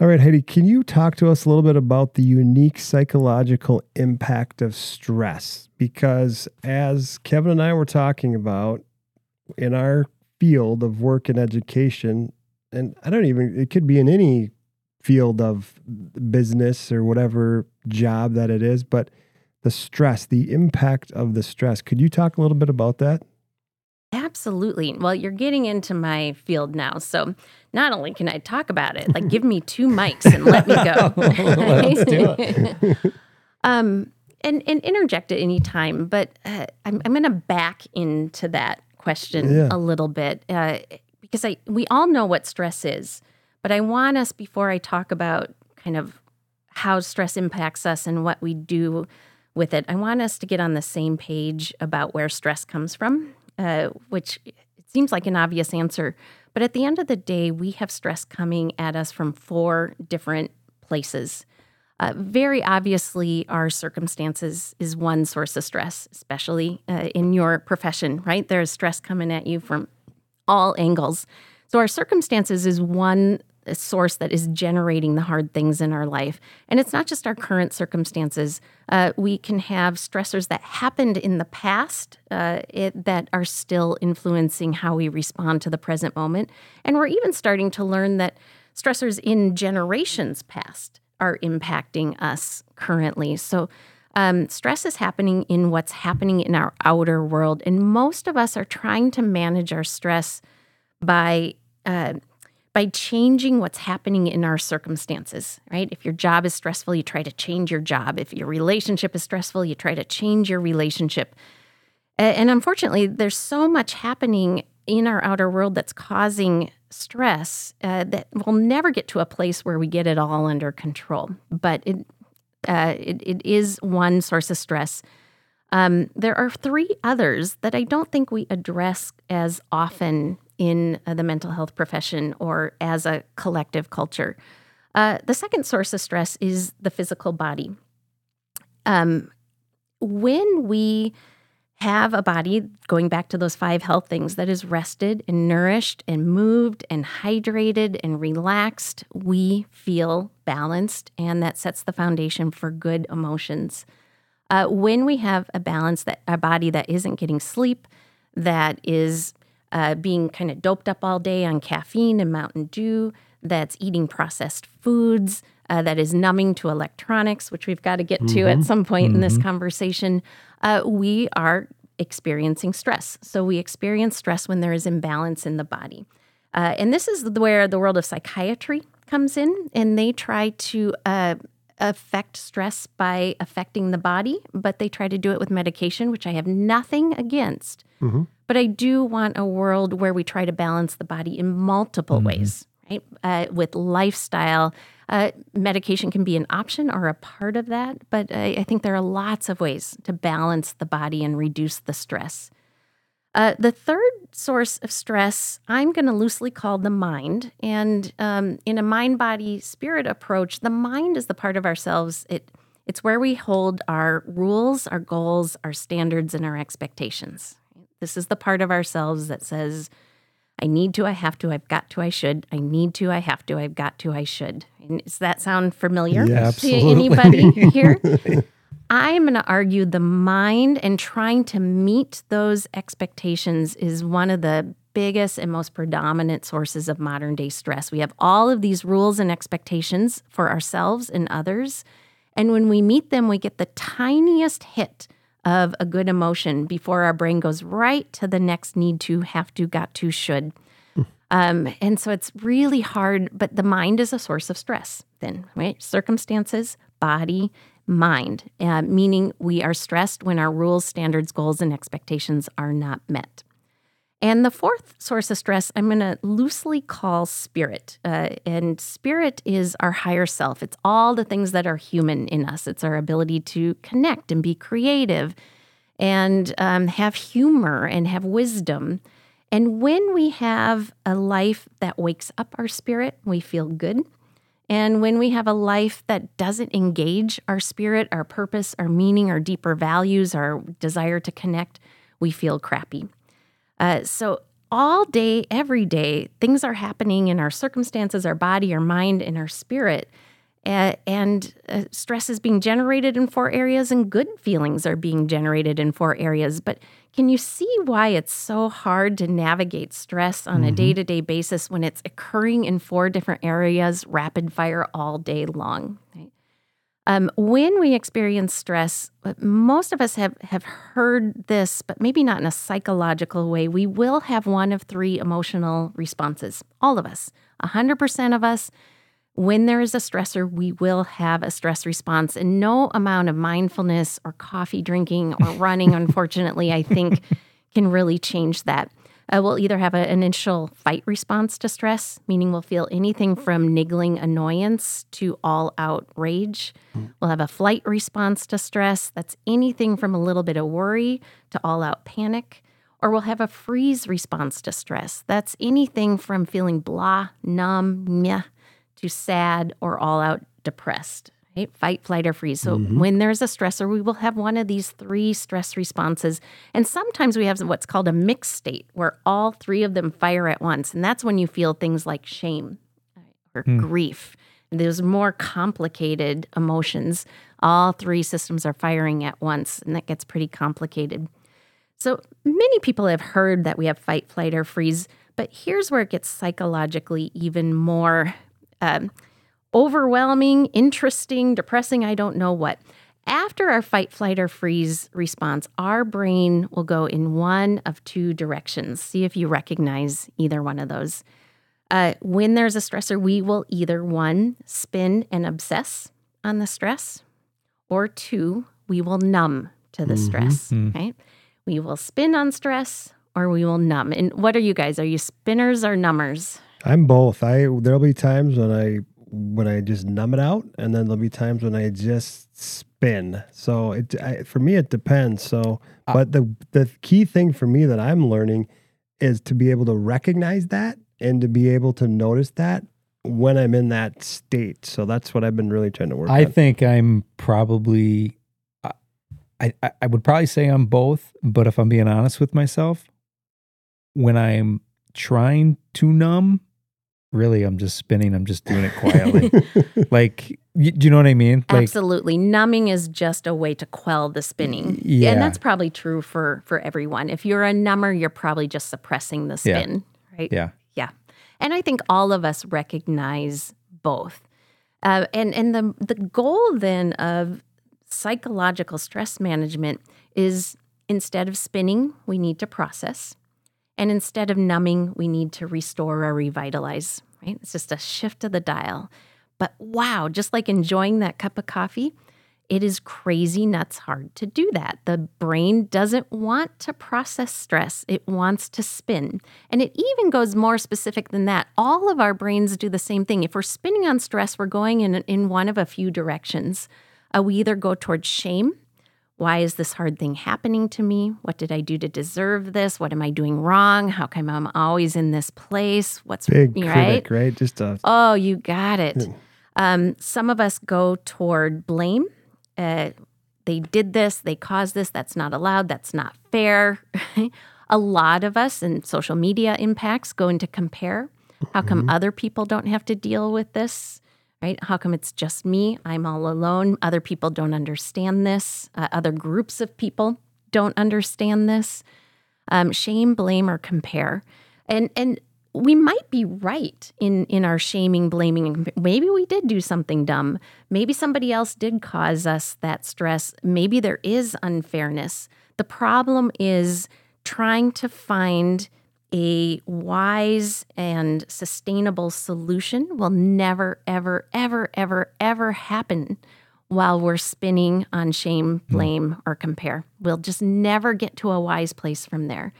All right, Heidi, can you talk to us a little bit about the unique psychological impact of stress? Because as Kevin and I were talking about in our field of work and education, and I don't even, it could be in any field of business or whatever job that it is, but the stress, the impact of the stress. Could you talk a little bit about that? Absolutely. Well, you're getting into my field now, so not only can I talk about it, like give me two mics and let me go. Let's do it. um, and, and interject at any time, but uh, I'm, I'm going to back into that question yeah. a little bit, uh, because I we all know what stress is, but I want us, before I talk about kind of how stress impacts us and what we do with it, I want us to get on the same page about where stress comes from, uh, which it seems like an obvious answer. But at the end of the day, we have stress coming at us from four different places. Uh, very obviously, our circumstances is one source of stress, especially uh, in your profession, right? There's stress coming at you from all angles. So our circumstances is one source that is generating the hard things in our life. And it's not just our current circumstances. Uh, we can have stressors that happened in the past uh, it, that are still influencing how we respond to the present moment. And we're even starting to learn that stressors in generations past are impacting us currently. So um, stress is happening in what's happening in our outer world. And most of us are trying to manage our stress by uh, by changing what's happening in our circumstances, right? If your job is stressful, you try to change your job. If your relationship is stressful, you try to change your relationship. And unfortunately, there's so much happening in our outer world that's causing stress uh, that we'll never get to a place where we get it all under control. But it uh, it, it is one source of stress. Um, there are three others that I don't think we address as often in uh, the mental health profession or as a collective culture. Uh, the second source of stress is the physical body. Um, when we have a body, going back to those five health things, that is rested and nourished and moved and hydrated and relaxed, we feel balanced, and that sets the foundation for good emotions. Uh, when we have a balance, that a body that isn't getting sleep, that is uh, being kind of doped up all day on caffeine and Mountain Dew, that's eating processed foods, Uh, that is numbing to electronics, which we've got to get to mm-hmm. at some point mm-hmm. in this conversation, uh, we are experiencing stress. So we experience stress when there is imbalance in the body. Uh, and this is where the world of psychiatry comes in, and they try to uh, affect stress by affecting the body, but they try to do it with medication, which I have nothing against. Mm-hmm. But I do want a world where we try to balance the body in multiple mm-hmm. ways, right? Uh, with lifestyle. Uh, medication can be an option or a part of that, but I, I think there are lots of ways to balance the body and reduce the stress. Uh, the third source of stress, I'm going to loosely call the mind. And um, in a mind-body-spirit approach, the mind is the part of ourselves. It it's where we hold our rules, our goals, our standards, and our expectations. This is the part of ourselves that says, I need to, I have to, I've got to, I should. I need to, I have to, I've got to, I should. And does that sound familiar yeah, to anybody here? I'm going to argue the mind and trying to meet those expectations is one of the biggest and most predominant sources of modern day stress. We have all of these rules and expectations for ourselves and others. And when we meet them, we get the tiniest hit of a good emotion before our brain goes right to the next need to, have to, got to, should. Mm. Um, and so it's really hard, but the mind is a source of stress then, right? Circumstances, body, mind, uh, meaning we are stressed when our rules, standards, goals, and expectations are not met. And the fourth source of stress, I'm going to loosely call spirit. Uh, and spirit is our higher self. It's all the things that are human in us. It's our ability to connect and be creative and um, have humor and have wisdom. And when we have a life that wakes up our spirit, we feel good. And when we have a life that doesn't engage our spirit, our purpose, our meaning, our deeper values, our desire to connect, we feel crappy. Uh, so all day, every day, things are happening in our circumstances, our body, our mind, and our spirit. Uh, and uh, stress is being generated in four areas, and good feelings are being generated in four areas. But can you see why it's so hard to navigate stress on mm-hmm. a day-to-day basis when it's occurring in four different areas, rapid fire all day long? Right? Um, when we experience stress, most of us have, have heard this, but maybe not in a psychological way. We will have one of three emotional responses, all of us, one hundred percent of us. When there is a stressor, we will have a stress response. And no amount of mindfulness or coffee drinking or running, unfortunately, I think, can really change that. Uh, we'll either have a, an initial fight response to stress, meaning we'll feel anything from niggling annoyance to all-out rage. Mm. We'll have a flight response to stress. That's anything from a little bit of worry to all-out panic. Or we'll have a freeze response to stress. That's anything from feeling blah, numb, meh, to sad or all-out depressed. Right? Fight, flight, or freeze. So mm-hmm. when there's a stressor, we will have one of these three stress responses. And sometimes we have what's called a mixed state where all three of them fire at once. And that's when you feel things like shame or mm. grief. And those more complicated emotions, all three systems are firing at once. And that gets pretty complicated. So many people have heard that we have fight, flight, or freeze. But here's where it gets psychologically even more um overwhelming, interesting, depressing, I don't know what. After our fight, flight, or freeze response, our brain will go in one of two directions. See if you recognize either one of those. Uh, when there's a stressor, we will either, one, spin and obsess on the stress, or two, we will numb to the mm-hmm, stress, mm-hmm. right? We will spin on stress, or we will numb. And what are you guys? Are you spinners or numbers? I'm both. I there'll be times when I... when I just numb it out, and then there'll be times when I just spin. So it I, for me, it depends. So, uh, but the the key thing for me that I'm learning is to be able to recognize that and to be able to notice that when I'm in that state. So that's what I've been really trying to work I on. I think I'm probably, uh, I, I would probably say I'm both, but if I'm being honest with myself, when I'm trying to numb, really, I'm just spinning. I'm just doing it quietly. Like, you, do you know what I mean? Like, absolutely. Numbing is just a way to quell the spinning. Yeah. And that's probably true for, for everyone. If you're a number, you're probably just suppressing the spin, yeah. right? Yeah. Yeah. And I think all of us recognize both. Uh, and and the the goal then of psychological stress management is instead of spinning, we need to process. And instead of numbing, we need to restore or revitalize, right? It's just a shift of the dial. But wow, just like enjoying that cup of coffee, it is crazy nuts hard to do that. The brain doesn't want to process stress. It wants to spin. And it even goes more specific than that. All of our brains do the same thing. If we're spinning on stress, we're going in, in one of a few directions. Uh, we either go towards shame. Why is this hard thing happening to me? What did I do to deserve this? What am I doing wrong? How come I'm always in this place? What's big critic, right? right? Just a, oh, you got it. Yeah. Um, some of us go toward blame. Uh, they did this. They caused this. That's not allowed. That's not fair. A lot of us in social media impacts go into compare. How come mm-hmm. other people don't have to deal with this? Right? How come it's just me? I'm all alone. Other people don't understand this. Uh, other groups of people don't understand this. Um, shame, blame, or compare. And and we might be right in, in our shaming, blaming, and compa- maybe we did do something dumb. Maybe somebody else did cause us that stress. Maybe there is unfairness. The problem is trying to find a wise and sustainable solution will never, ever, ever, ever, ever happen while we're spinning on shame, blame, mm. or compare. We'll just never get to a wise place from there.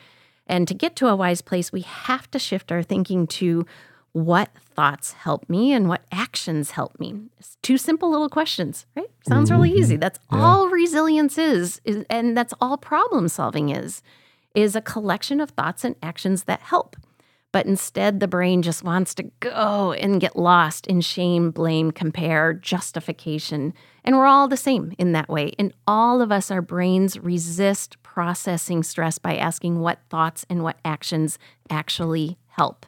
And to get to a wise place, we have to shift our thinking to what thoughts help me and what actions help me. It's two simple little questions, right? Sounds mm-hmm. really easy. That's yeah. all resilience is, is, and that's all problem solving is. is a collection of thoughts and actions that help. But instead, the brain just wants to go and get lost in shame, blame, compare, justification. And we're all the same in that way. And all of us, our brains resist processing stress by asking what thoughts and what actions actually help.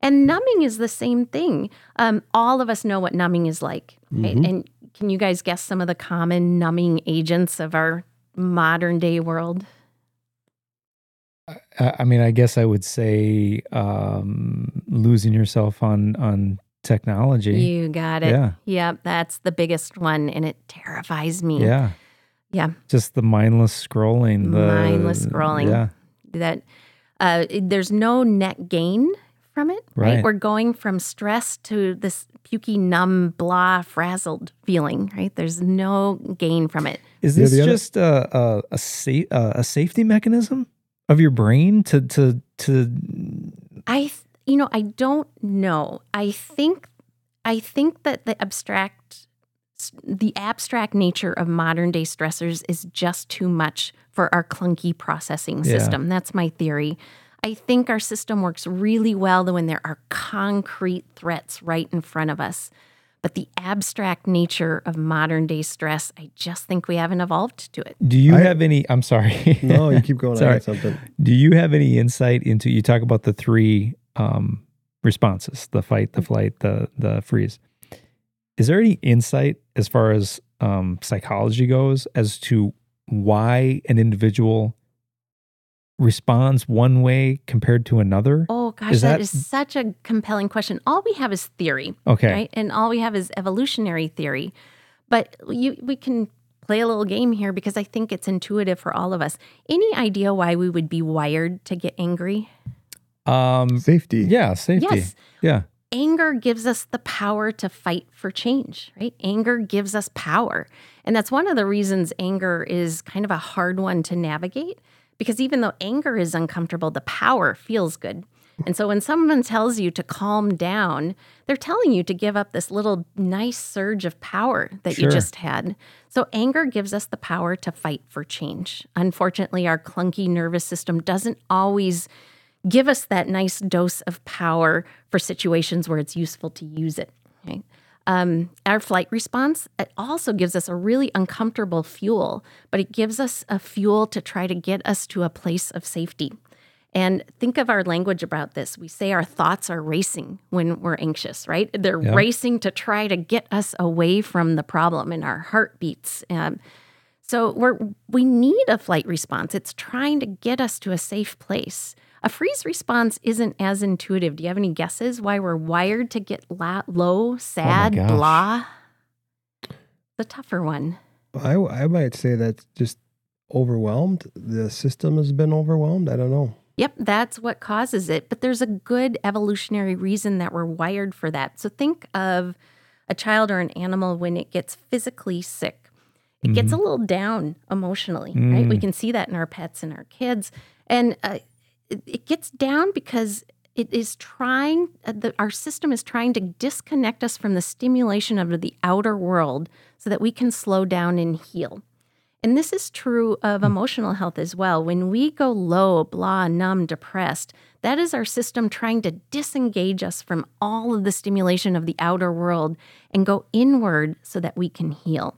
And numbing is the same thing. Um, all of us know what numbing is like. Right? Mm-hmm. And can you guys guess some of the common numbing agents of our modern day world? I mean, I guess I would say um, losing yourself on, on technology. You got it. Yeah. yeah, that's the biggest one, and it terrifies me. Yeah. Yeah. Just the mindless scrolling. The, mindless scrolling. Yeah. That uh, there's no net gain from it, right? right? We're going from stress to this pukey, numb, blah, frazzled feeling, right? There's no gain from it. Is this yeah, just a, a, a, sa- a safety mechanism? of your brain to to to I you know I don't know. I think I think that the abstract the abstract nature of modern day stressors is just too much for our clunky processing system. Yeah. That's my theory. I think our system works really well when there are concrete threats right in front of us. But the abstract nature of modern day stress, I just think we haven't evolved to it. Do you I, have any, I'm sorry. No, you keep going. Sorry. I had something. Do you have any insight into, you talk about the three um, responses, the fight, the flight, the the freeze. Is there any insight as far as um, psychology goes as to why an individual responds one way compared to another? Oh gosh, is that, that is such a compelling question. All we have is theory, okay, right? And all we have is evolutionary theory. But you, we can play a little game here because I think it's intuitive for all of us. Any idea why we would be wired to get angry? Um, safety. Yeah, safety. Yes. Yeah. Anger gives us the power to fight for change, right? Anger gives us power. And that's one of the reasons anger is kind of a hard one to navigate. Because even though anger is uncomfortable, the power feels good. And so when someone tells you to calm down, they're telling you to give up this little nice surge of power that sure. you just had. So anger gives us the power to fight for change. Unfortunately, our clunky nervous system doesn't always give us that nice dose of power for situations where it's useful to use it. Right? Um, our flight response, it also gives us a really uncomfortable fuel, but it gives us a fuel to try to get us to a place of safety. And think of our language about this. We say our thoughts are racing when we're anxious, right? They're yeah. racing to try to get us away from the problem, and our heart beats. Um, so we're, we need a flight response. It's trying to get us to a safe place. A freeze response isn't as intuitive. Do you have any guesses why we're wired to get la- low, sad, oh blah? The tougher one. I, I might say that's just overwhelmed. The system has been overwhelmed. I don't know. Yep, that's what causes it. But there's a good evolutionary reason that we're wired for that. So think of a child or an animal when it gets physically sick. It mm-hmm. gets a little down emotionally, mm. right? We can see that in our pets and our kids. And uh, it gets down because it is trying, the, our system is trying to disconnect us from the stimulation of the outer world so that we can slow down and heal. And this is true of emotional health as well. When we go low, blah, numb, depressed, that is our system trying to disengage us from all of the stimulation of the outer world and go inward so that we can heal.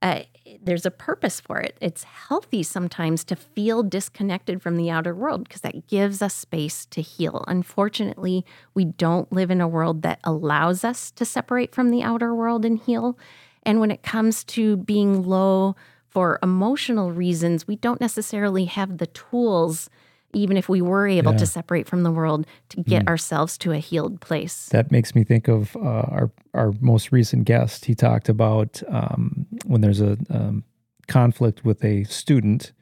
Uh, there's a purpose for it. It's healthy sometimes to feel disconnected from the outer world because that gives us space to heal. Unfortunately, we don't live in a world that allows us to separate from the outer world and heal. And when it comes to being low for emotional reasons, we don't necessarily have the tools, even if we were able yeah. to separate from the world, to get mm. ourselves to a healed place. That makes me think of uh, our our most recent guest. He talked about um, when there's a um, conflict with a student,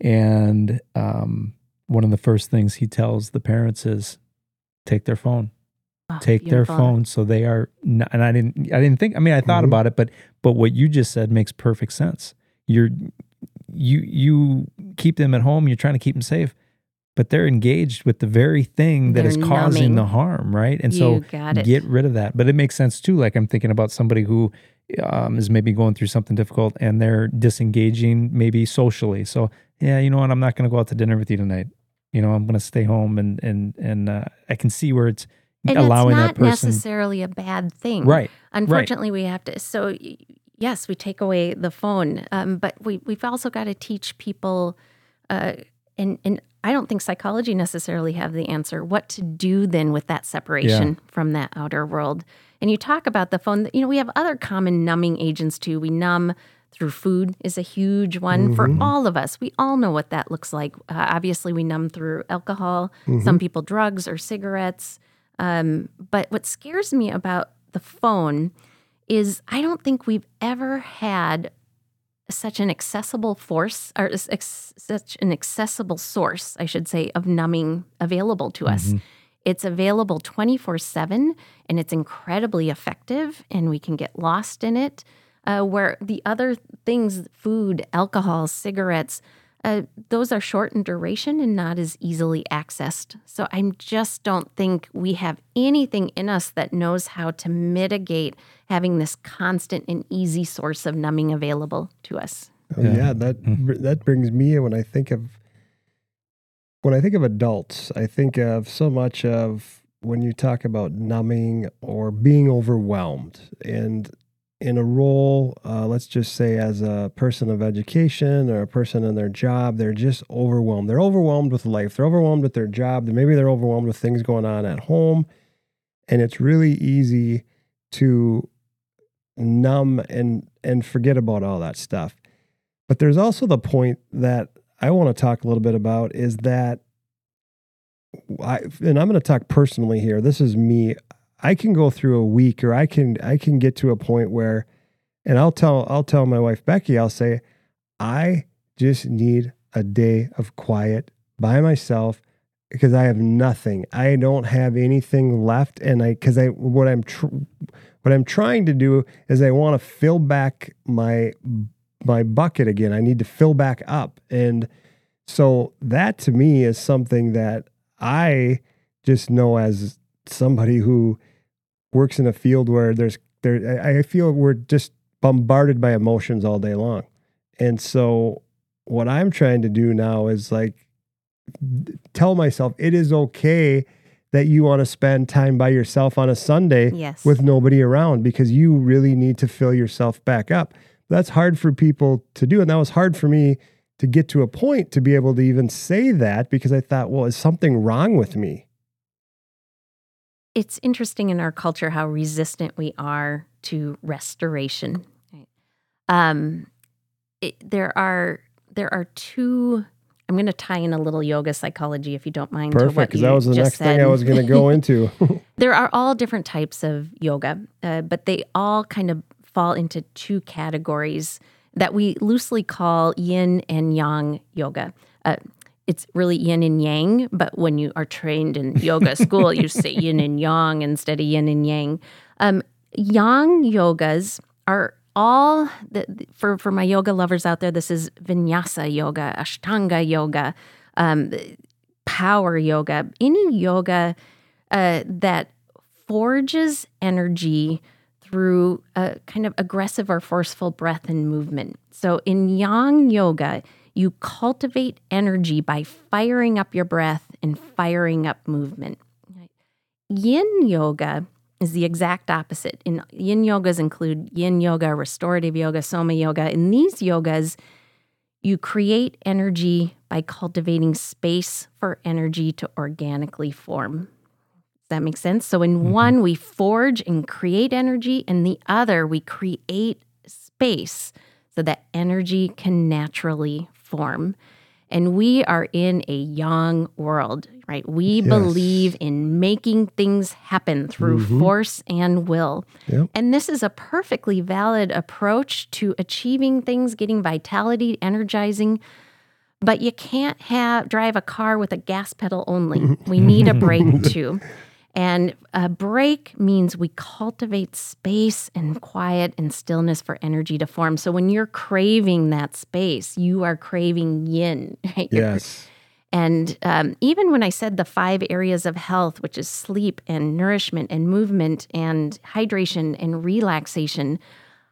and um, one of the first things he tells the parents is, "Take their phone, oh, take beautiful. their phone." So they are. Not, and I didn't. I didn't think. I mean, I thought mm-hmm. about it, but but what you just said makes perfect sense. You're you you keep them at home. You're trying to keep them safe. But they're engaged with the very thing that they're is causing numbing. the harm, right? And you so get rid of that. But it makes sense too. Like I'm thinking about somebody who um, is maybe going through something difficult and they're disengaging maybe socially. So, yeah, you know what? I'm not going to go out to dinner with you tonight. You know, I'm going to stay home and and and uh, I can see where it's and allowing that person. And it's not necessarily a bad thing. Right. Unfortunately, right. we have to. So, yes, we take away the phone. Um, but we, we've also got to teach people uh, and and. I don't think psychology necessarily have the answer, what to do then with that separation yeah. from that outer world. And you talk about the phone. You know, we have other common numbing agents too. We numb through food is a huge one mm-hmm. for all of us. We all know what that looks like. Uh, obviously, we numb through alcohol, mm-hmm. some people drugs or cigarettes. Um, but what scares me about the phone is I don't think we've ever had such an accessible force, or ex- such an accessible source, I should say, of numbing available to us. Mm-hmm. It's available twenty-four seven, and it's incredibly effective, and we can get lost in it, uh, where the other things, food, alcohol, cigarettes, uh, those are short in duration and not as easily accessed. So I just don't think we have anything in us that knows how to mitigate having this constant and easy source of numbing available to us. Oh, yeah. yeah, that that brings me in when I think of when I think of adults, I think of so much of when you talk about numbing or being overwhelmed. And in a role, uh, let's just say as a person of education or a person in their job, they're just overwhelmed. They're overwhelmed with life. They're overwhelmed with their job. Maybe they're overwhelmed with things going on at home. And it's really easy to numb and and forget about all that stuff. But there's also the point that I want to talk a little bit about is that, I, and I'm going to talk personally here. This is me. I can go through a week, or I can I can get to a point where, and I'll tell I'll tell my wife Becky. I'll say, I just need a day of quiet by myself because I have nothing. I don't have anything left, and I because I what I'm tr- what I'm trying to do is I want to fill back my. my bucket again. I need to fill back up. And so that to me is something that I just know as somebody who works in a field where there's, there, I feel we're just bombarded by emotions all day long. And so what I'm trying to do now is like, tell myself it is okay that you want to spend time by yourself on a Sunday yes. with nobody around because you really need to fill yourself back up. That's hard for people to do. And that was hard for me to get to a point to be able to even say that because I thought, well, is something wrong with me? It's interesting in our culture how resistant we are to restoration. Right. Um, it, there are there are two, I'm going to tie in a little yoga psychology if you don't mind. Perfect, because that was the next said. thing I was going to go into. There are all different types of yoga, uh, but they all kind of fall into two categories that we loosely call yin and yang yoga. Uh, it's really yin and yang, but when you are trained in yoga school, you say yin and yang instead of yin and yang. Um, yang yogas are all, the, for, for my yoga lovers out there, this is vinyasa yoga, ashtanga yoga, um, power yoga, any yoga uh, that forges energy through a kind of aggressive or forceful breath and movement. So in yang yoga, you cultivate energy by firing up your breath and firing up movement. Yin yoga is the exact opposite. In yin yogas include yin yoga, restorative yoga, soma yoga. In these yogas, you create energy by cultivating space for energy to organically form. That makes sense. So in mm-hmm. one, we forge and create energy. In the other, we create space so that energy can naturally form. And we are in a yang world, right? We yes. believe in making things happen through mm-hmm. force and will. Yep. And this is a perfectly valid approach to achieving things, getting vitality, energizing. But you can't have drive a car with a gas pedal only. We need a brake too. And a break means we cultivate space and quiet and stillness for energy to form. So when you're craving that space, you are craving yin. Right? Yes. And um, even when I said the five areas of health, which is sleep and nourishment and movement and hydration and relaxation,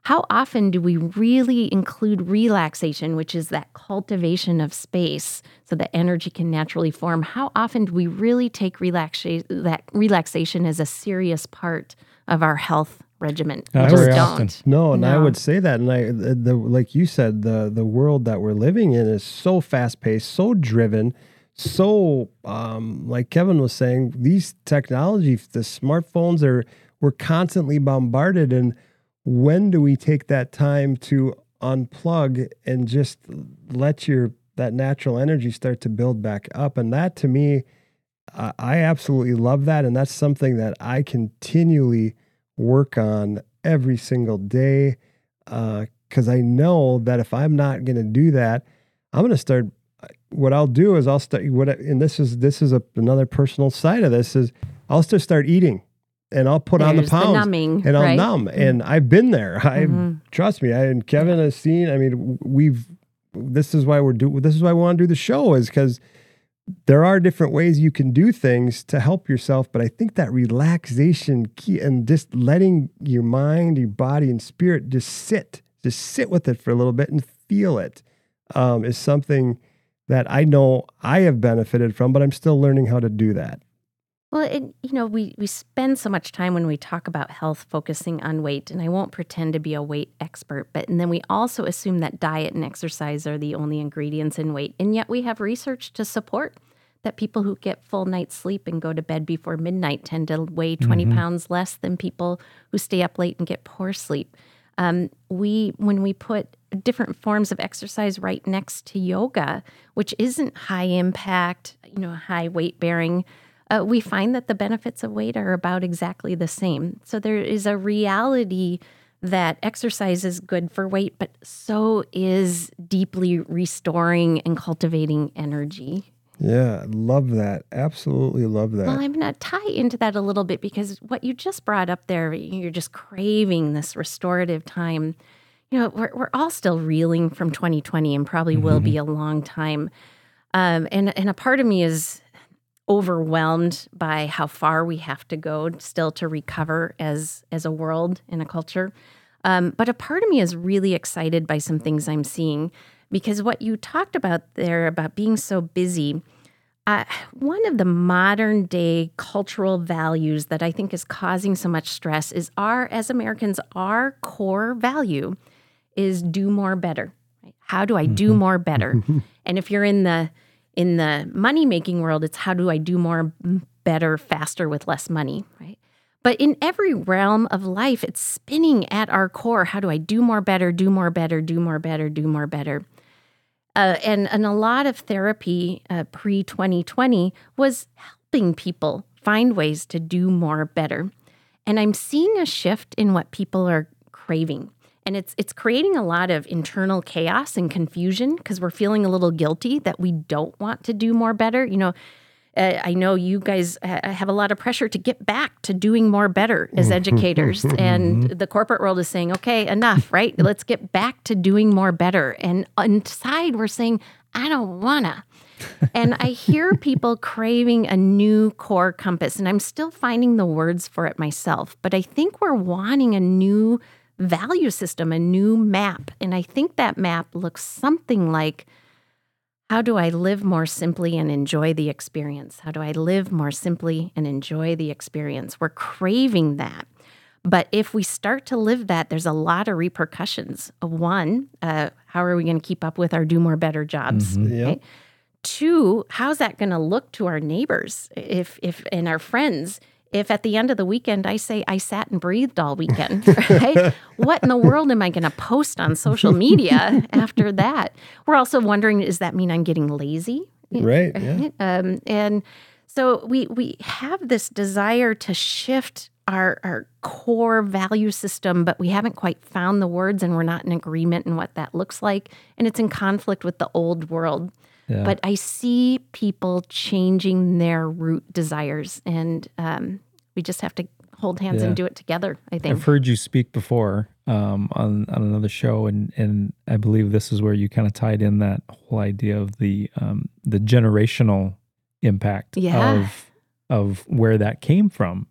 how often do we really include relaxation, which is that cultivation of space so that energy can naturally form? How often do we really take relaxa- that relaxation as a serious part of our health regimen? We just don't. Often. No, and no. I would say that. And I, the, the, like you said, the, the world that we're living in is so fast-paced, so driven, so, um, like Kevin was saying, these technology, the smartphones, are we're constantly bombarded. And when do we take that time to unplug and just let your that natural energy start to build back up? And that to me, I, I absolutely love that. And that's something that I continually work on every single day because uh, I know that if I'm not going to do that, I'm going to start. What I'll do is I'll start. What I, and this is this is a, another personal side of this is I'll just start eating. And I'll put There's on the pounds the numbing, and I'll right? numb. Mm-hmm. And I've been there. I mm-hmm. trust me. I and Kevin has seen, I mean, we've this is why we're do this is why we want to do the show, is because there are different ways you can do things to help yourself. But I think that relaxation key and just letting your mind, your body, and spirit just sit, just sit with it for a little bit and feel it, um, is something that I know I have benefited from, but I'm still learning how to do that. Well, it, you know, we, we spend so much time when we talk about health focusing on weight, and I won't pretend to be a weight expert, but and then we also assume that diet and exercise are the only ingredients in weight, and yet we have research to support that people who get full night's sleep and go to bed before midnight tend to weigh twenty mm-hmm. pounds less than people who stay up late and get poor sleep. Um, we when we put different forms of exercise right next to yoga, which isn't high impact, you know, high weight bearing, Uh, we find that the benefits of weight are about exactly the same. So there is a reality that exercise is good for weight, but so is deeply restoring and cultivating energy. Yeah, love that. Absolutely love that. Well, I'm going to tie into that a little bit because what you just brought up there, you're just craving this restorative time. You know, we're, we're all still reeling from twenty twenty and probably mm-hmm. will be a long time. Um, and, and a part of me is overwhelmed by how far we have to go still to recover as as a world and a culture. Um, but a part of me is really excited by some things I'm seeing, because what you talked about there about being so busy, uh, one of the modern day cultural values that I think is causing so much stress is our, as Americans, our core value is do more better. Right? How do I do more better? And if you're in the In the money-making world, it's how do I do more, better, faster with less money, right? But in every realm of life, it's spinning at our core. How do I do more better, do more better, do more better, do more better? Uh, and, and a lot of therapy uh, pre-twenty twenty was helping people find ways to do more better. And I'm seeing a shift in what people are craving. And it's it's creating a lot of internal chaos and confusion because we're feeling a little guilty that we don't want to do more better. You know, uh, I know you guys ha- have a lot of pressure to get back to doing more better as educators. And the corporate world is saying, okay, enough, right? Let's get back to doing more better. And inside we're saying, I don't wanna. And I hear people craving a new core compass. And I'm still finding the words for it myself. But I think we're wanting a new value system, a new map. And I think that map looks something like, how do I live more simply and enjoy the experience? How do I live more simply and enjoy the experience? We're craving that. But if we start to live that, there's a lot of repercussions. One, uh, how are we going to keep up with our do more better jobs? Mm-hmm, yeah. Right? Two, how's that going to look to our neighbors if, if and our friends? If at the end of the weekend I say I sat and breathed all weekend, right? What in the world am I going to post on social media after that? We're also wondering, does that mean I'm getting lazy? Right. Yeah. Um, and so we we have this desire to shift our, our core value system, but we haven't quite found the words and we're not in agreement in what that looks like. And it's in conflict with the old world. Yeah. But I see people changing their root desires, and um, we just have to hold hands yeah. and do it together, I think. I've heard you speak before um, on, on another show, and, and I believe this is where you kind of tied in that whole idea of the um, the generational impact yeah. of of where that came from.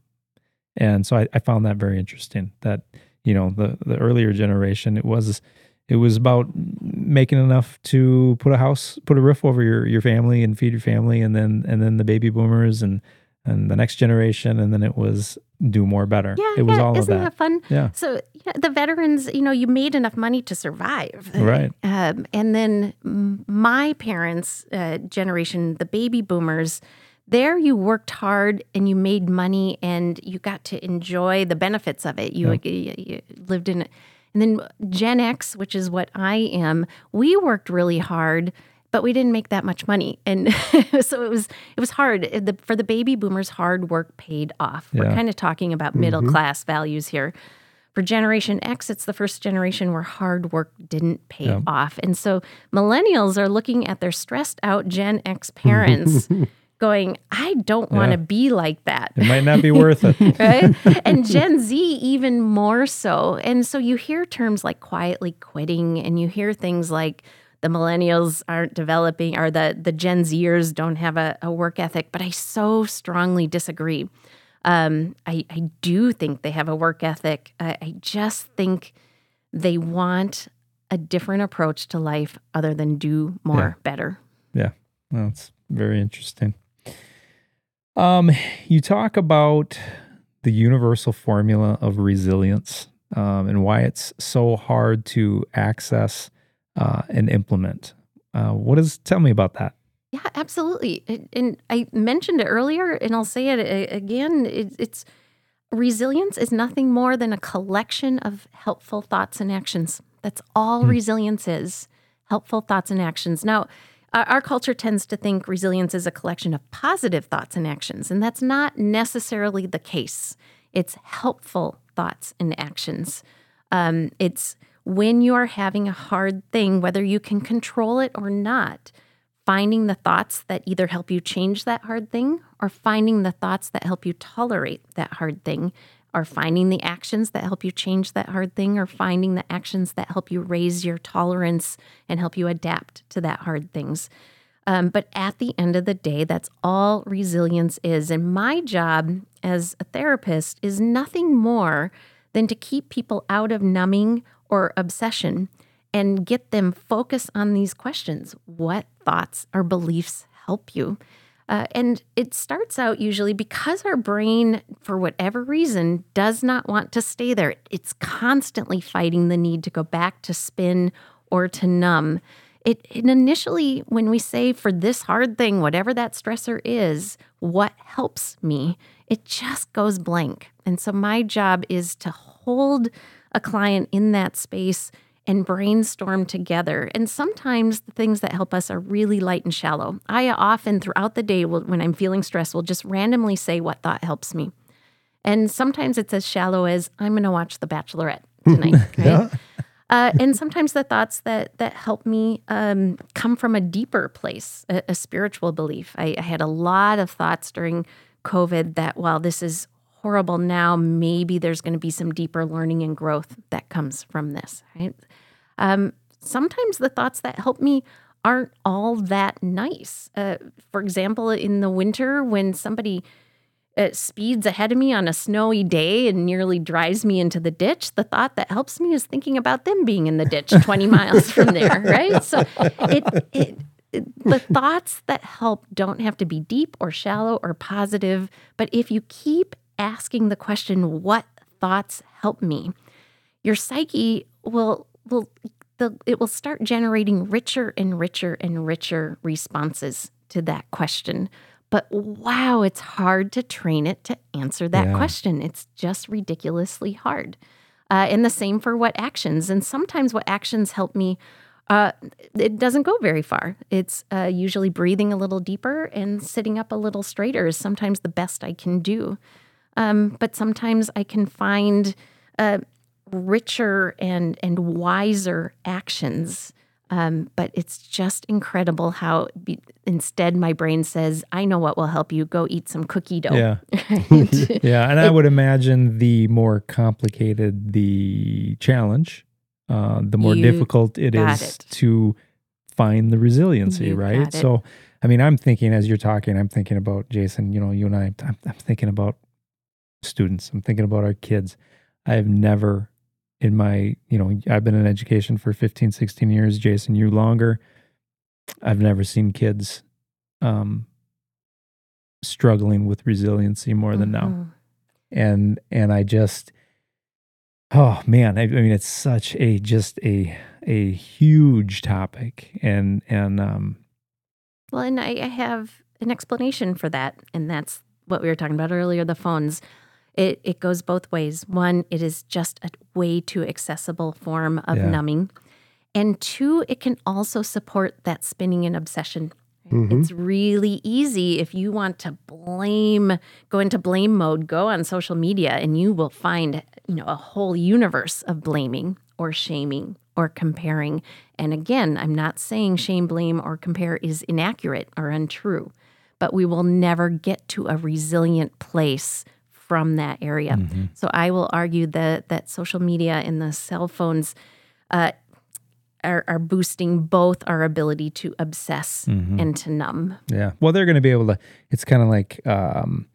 And so I, I found that very interesting, that, you know, the, the earlier generation, it was... It was about making enough to put a house, put a roof over your, your family and feed your family, and then and then the baby boomers and, and the next generation, and then it was do more better. Yeah, it was yeah. all Isn't of that. That fun? Yeah. So yeah, the veterans, you know, you made enough money to survive, right? Um, and then my parents' uh, generation, the baby boomers, there you worked hard and you made money and you got to enjoy the benefits of it. You, yeah. you, you lived in. And then Gen X, which is what I am, we worked really hard, but we didn't make that much money. And so it was it was hard. The, for the baby boomers, hard work paid off. Yeah. We're kind of talking about middle mm-hmm. class values here. For Generation X, it's the first generation where hard work didn't pay yeah. off. And so millennials are looking at their stressed out Gen X parents going, I don't want to yeah. be like that. It might not be worth it. Right? And Gen Z even more so. And so you hear terms like quietly quitting, and you hear things like the millennials aren't developing, or the, the Gen Zers don't have a, a work ethic, but I so strongly disagree. Um, I, I do think they have a work ethic. I, I just think they want a different approach to life other than do more yeah. better. Yeah, well, that's very interesting. Um, you talk about the universal formula of resilience um, and why it's so hard to access uh, and implement. Uh, what is, tell me about that. Yeah, absolutely. And, and I mentioned it earlier, and I'll say it again. It, it's resilience is nothing more than a collection of helpful thoughts and actions. That's all mm. resilience is, helpful thoughts and actions. Now, our, our culture tends to think resilience is a collection of positive thoughts and actions, and that's not necessarily the case. It's helpful thoughts and actions. Um, it's when you're having a hard thing, whether you can control it or not, finding the thoughts that either help you change that hard thing, or finding the thoughts that help you tolerate that hard thing, or finding the actions that help you change that hard thing, or finding the actions that help you raise your tolerance and help you adapt to that hard things. Um, but at the end of the day, that's all resilience is. And my job as a therapist is nothing more than to keep people out of numbing or obsession and get them focus on these questions. What thoughts or beliefs help you? Uh, and it starts out usually because our brain, for whatever reason, does not want to stay there. It's constantly fighting the need to go back to spin or to numb. It, it initially, when we say for this hard thing, whatever that stressor is, what helps me, it just goes blank. And so my job is to hold a client in that space and brainstorm together. And sometimes the things that help us are really light and shallow. I often throughout the day will, when I'm feeling stressed, will just randomly say what thought helps me. And sometimes it's as shallow as, I'm going to watch The Bachelorette tonight. Right? yeah. uh, and sometimes the thoughts that that help me um, come from a deeper place, a, a spiritual belief. I, I had a lot of thoughts during COVID that while this is horrible now, maybe there's going to be some deeper learning and growth that comes from this, right? Um, sometimes the thoughts that help me aren't all that nice. Uh, for example, in the winter, when somebody uh, speeds ahead of me on a snowy day and nearly drives me into the ditch, the thought that helps me is thinking about them being in the ditch twenty miles from there, right? So it, it the thoughts that help don't have to be deep or shallow or positive, but if you keep asking the question, what thoughts help me, your psyche will will the, it will start generating richer and richer and richer responses to that question. But wow, it's hard to train it to answer that yeah. question. It's just ridiculously hard. Uh, and the same for what actions. And sometimes what actions help me, uh, it doesn't go very far. It's uh, usually breathing a little deeper and sitting up a little straighter is sometimes the best I can do. Um, but sometimes I can find uh, richer and and wiser actions. Um, but it's just incredible how be, instead my brain says, I know what will help you. Go eat some cookie dough. Yeah, yeah. And I would imagine the more complicated the challenge, uh, the more you difficult it is it. to find the resiliency, you right? So, I mean, I'm thinking as you're talking, I'm thinking about, Jason, you know, you and I, I'm, I'm thinking about students. I'm thinking about our kids. I have never in my, you know, I've been in education for fifteen, sixteen years. Jason, you longer. I've never seen kids um, struggling with resiliency more than mm-hmm. now. And, and I just, oh man, I, I mean, it's such a, just a, a huge topic. And, and, um, well, and I, I have an explanation for that. And that's what we were talking about earlier, the phones. It it goes both ways. One, it is just a way too accessible form of yeah. numbing. And two, it can also support that spinning and obsession. Mm-hmm. It's really easy if you want to blame, go into blame mode, go on social media, and you will find, you know, a whole universe of blaming or shaming or comparing. And again, I'm not saying shame, blame, or compare is inaccurate or untrue, but we will never get to a resilient place from that area. Mm-hmm. So I will argue that that social media and the cell phones uh, are, are boosting both our ability to obsess mm-hmm. and to numb. Yeah. Well, they're going to be able to, it's kind of like, um,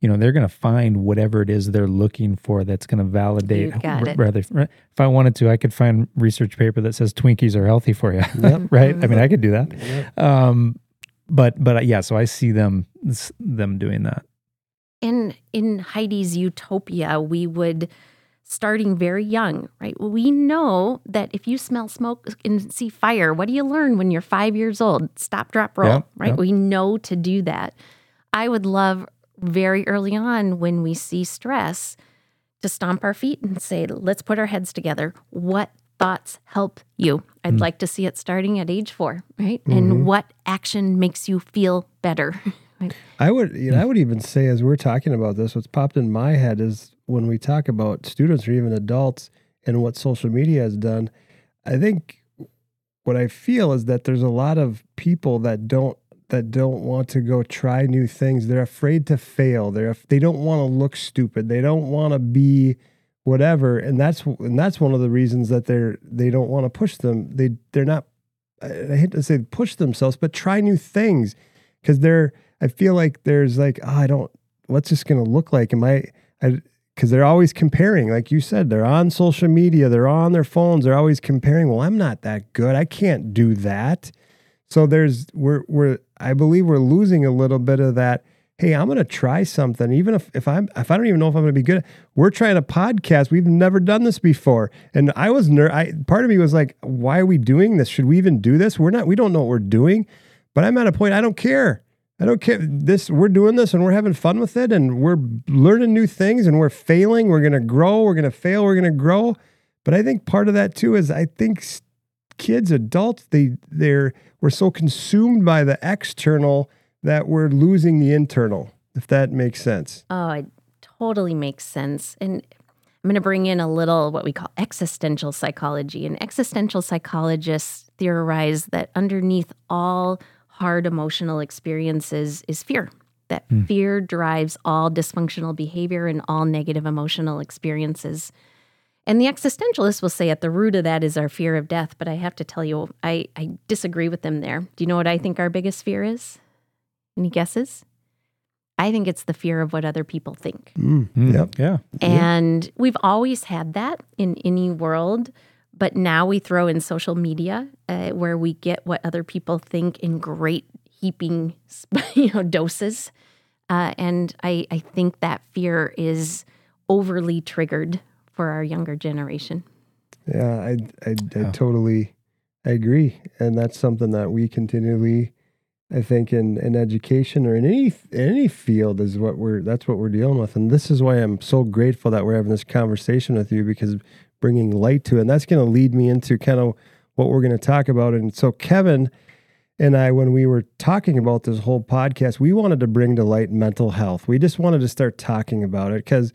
you know, they're going to find whatever it is they're looking for that's going to validate. You got r- it. Rather, if I wanted to, I could find research paper that says Twinkies are healthy for you, yep. right? I mean, I could do that. Yep. Um, but, but yeah, so I see them, them doing that. In in Heidi's utopia, we would, starting very young, right? Well, we know that if you smell smoke and see fire, what do you learn when you're five years old? Stop, drop, roll, yeah, right? Yeah. We know to do that. I would love very early on when we see stress to stomp our feet and say, let's put our heads together. What thoughts help you? I'd mm. like to see it starting at age four, right? Mm-hmm. And what action makes you feel better? Right. I would, you know, I would even say as we're talking about this, what's popped in my head is when we talk about students or even adults and what social media has done, I think what I feel is that there's a lot of people that don't that don't want to go try new things. They're afraid to fail. They're they don't want to look stupid. They don't want to be whatever, and that's and that's one of the reasons that they're they don't want to push them. They they're not. I hate to say push themselves, but try new things because they're. I feel like there's like, oh, I don't, what's this going to look like? Am I, I, because they're always comparing, like you said, they're on social media, they're on their phones, they're always comparing, well, I'm not that good, I can't do that. So there's, we're, we're, I believe we're losing a little bit of that, hey, I'm going to try something, even if, if I'm, if I don't even know if I'm going to be good, we're trying a podcast, we've never done this before. And I was, ner- I, part of me was like, why are we doing this? Should we even do this? We're not, we don't know what we're doing, but I'm at a point, I don't care. I don't care. This we're doing this and we're having fun with it and we're learning new things and we're failing. We're going to grow. We're going to fail. We're going to grow. But I think part of that too is I think kids, adults, they they're we're so consumed by the external that we're losing the internal, if that makes sense. Oh, it totally makes sense. And I'm going to bring in a little what we call existential psychology. And existential psychologists theorize that underneath all hard emotional experiences is fear, that mm. fear drives all dysfunctional behavior and all negative emotional experiences. And the existentialists will say at the root of that is our fear of death, but I have to tell you, I, I disagree with them there. Do you know what I think our biggest fear is? Any guesses? I think it's the fear of what other people think. Mm. Mm. Yep. Yeah. And yeah. we've always had that in any world. But now we throw in social media uh, where we get what other people think in great heaping you know, doses. Uh, and I, I think that fear is overly triggered for our younger generation. Yeah, I, I, I oh. totally I agree. And that's something that we continually, I think, in, in education or in any in any field is what we're, that's what we're dealing with. And this is why I'm so grateful that we're having this conversation with you because bringing light to it. And that's going to lead me into kind of what we're going to talk about. And so Kevin and I, when we were talking about this whole podcast, we wanted to bring to light mental health. We just wanted to start talking about it because